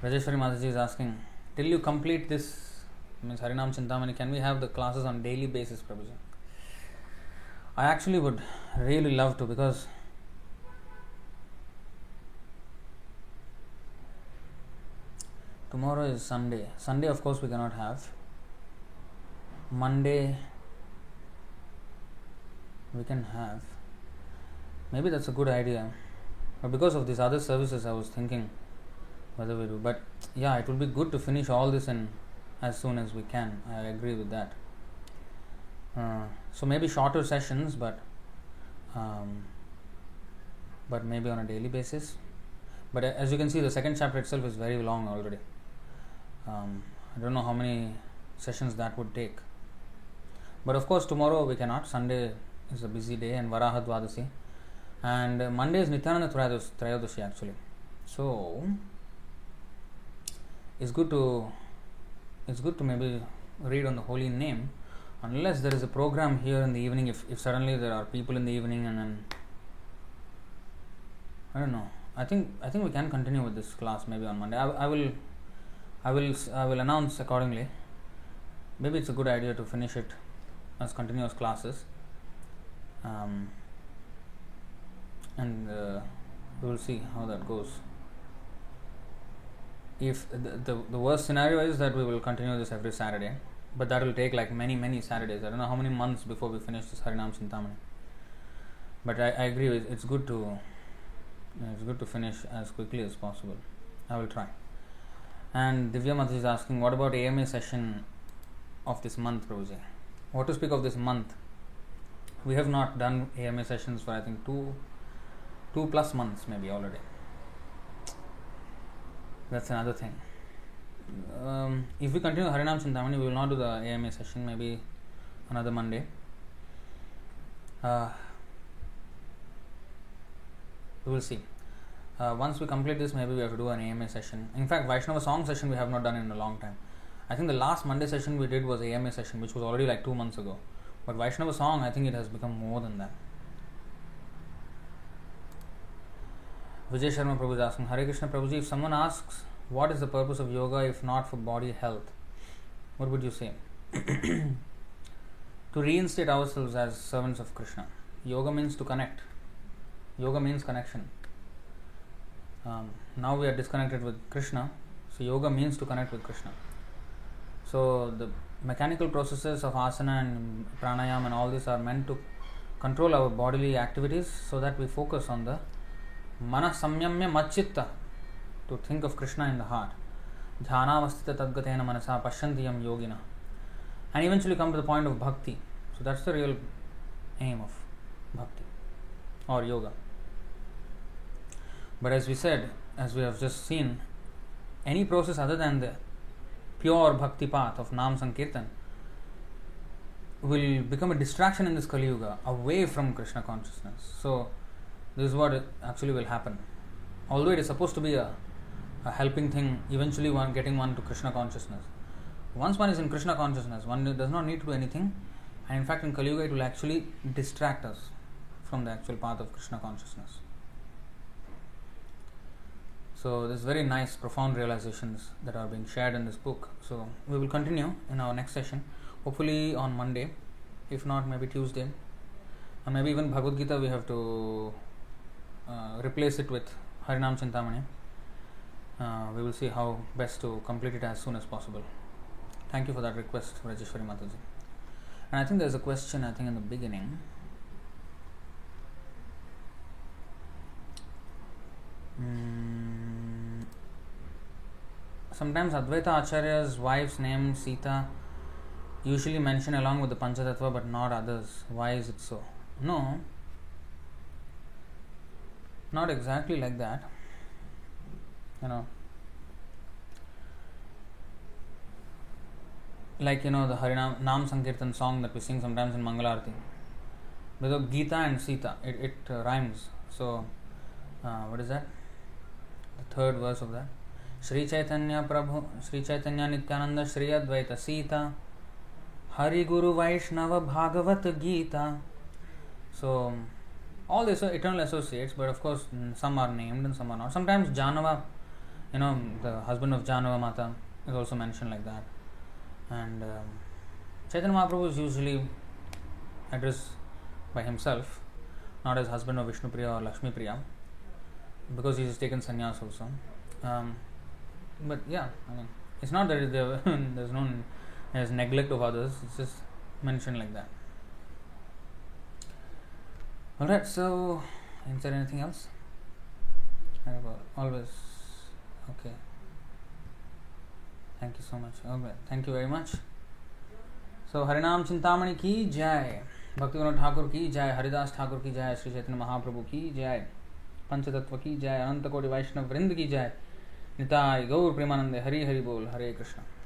Rajeshwari Mataji is asking, till you complete this, means Harinam Chintamani, can we have the classes on daily basis, Prabhuji? I actually would really love to, because tomorrow is Sunday. Sunday, of course, we cannot have. Monday, we can have. Maybe that's a good idea. But because of these other services, I was thinking whether we do, but yeah, it would be good to finish all this in as soon as we can. I agree with that. So maybe shorter sessions, but maybe on a daily basis. But as you can see, the second chapter itself is very long already. I don't know how many sessions that would take. But of course, tomorrow we cannot. Sunday is a busy day, and Varaha Dwadasi, and Monday is Nityananda Trayodashi actually. So it's good to maybe read on the holy name, unless there is a program here in the evening. If suddenly there are people in the evening, and then I don't know. I think we can continue with this class maybe on Monday. I will announce accordingly. Maybe it's a good idea to finish it as continuous classes, and we will see how that goes. If the worst scenario is that we will continue this every Saturday, but that will take like many Saturdays. I don't know how many months before we finish this Harinam Chintamani. But I agree with it's good to finish as quickly as possible. I will try. And Divya Mataji is asking, what about AMA session of this month, Prabhuji? What to speak of this month? We have not done AMA sessions for I think two plus months maybe already. That's another thing. If we continue Harinam Chintamani, we will not do the AMA session, maybe another Monday. We will see. Once we complete this, maybe we have to do an AMA session. In fact, Vaishnava song session we have not done in a long time. I think the last Monday session we did was AMA session, which was already like 2 months ago. But Vaishnava song, I think it has become more than that. Vijay Sharma Prabhu is asking, Hare Krishna Prabhuji, if someone asks, what is the purpose of yoga if not for body health? What would you say? To reinstate ourselves as servants of Krishna. Yoga means to connect. Yoga means connection. Now we are disconnected with Krishna, so yoga means to connect with Krishna. So the mechanical processes of asana and pranayama and all these are meant to control our bodily activities so that we focus on the mana samyamya machitta, to think of Krishna in the heart. Dhyanavastita tadgatena manasa pashyantiyam yogina. And eventually come to the point of bhakti. So that's the real aim of bhakti or yoga. But as we said, as we have just seen, any process other than the pure bhakti path of Nam Sankirtan will become a distraction in this Kali Yuga away from Krishna consciousness. So this is what actually will happen. Although it is supposed to be a helping thing, eventually one getting one to Krishna consciousness. Once one is in Krishna consciousness, one does not need to do anything, and in fact in Kali Yuga it will actually distract us from the actual path of Krishna consciousness. So this is very nice, profound realizations that are being shared in this book. So we will continue in our next session, hopefully on Monday, if not maybe Tuesday, and maybe even Bhagavad Gita we have to replace it with Harinam Chintamani. We will see how best to complete it as soon as possible. Thank you for that request, Rajeshwari Mataji. And I think there's a question, I think in the beginning. Sometimes Advaita Acharya's wife's name Sita usually mentioned along with the Panchatattva but not others. Why is it so? No, not exactly like that. The Harinam Nam Sankirtan song that we sing sometimes in Mangalarati. With Gita and Sita, it rhymes. So, what is that? The third verse of that. Shri Chaitanya Prabhu, Shri Chaitanya Nityananda, Shri Advaita Sita, Hari Guru Vaishnava Bhagavat Gita. So, all these are eternal associates, but of course, some are named and some are not. Sometimes Janava, the husband of Janava Mata is also mentioned like that. And Chaitanya Mahaprabhu is usually addressed by himself, not as husband of Vishnu Priya or Lakshmi Priya, because he has taken sannyas also. But yeah, it's not that there's neglect of others, it's just mentioned like that. Alright, so is there anything else? Always. Okay. Thank you so much. Alright, thank you very much. So Harinam Chintamani ki jai, Bhaktivinoda Thakur ki jai, Haridas Thakur ki jai, Sri Chaitanya Mahaprabhu ki jai, Panchatattva ki jai, Anantakoti Vaishnav Vrind ki jai, Nitai Gaur Premanande Hari Hari Bol. Hare Krishna.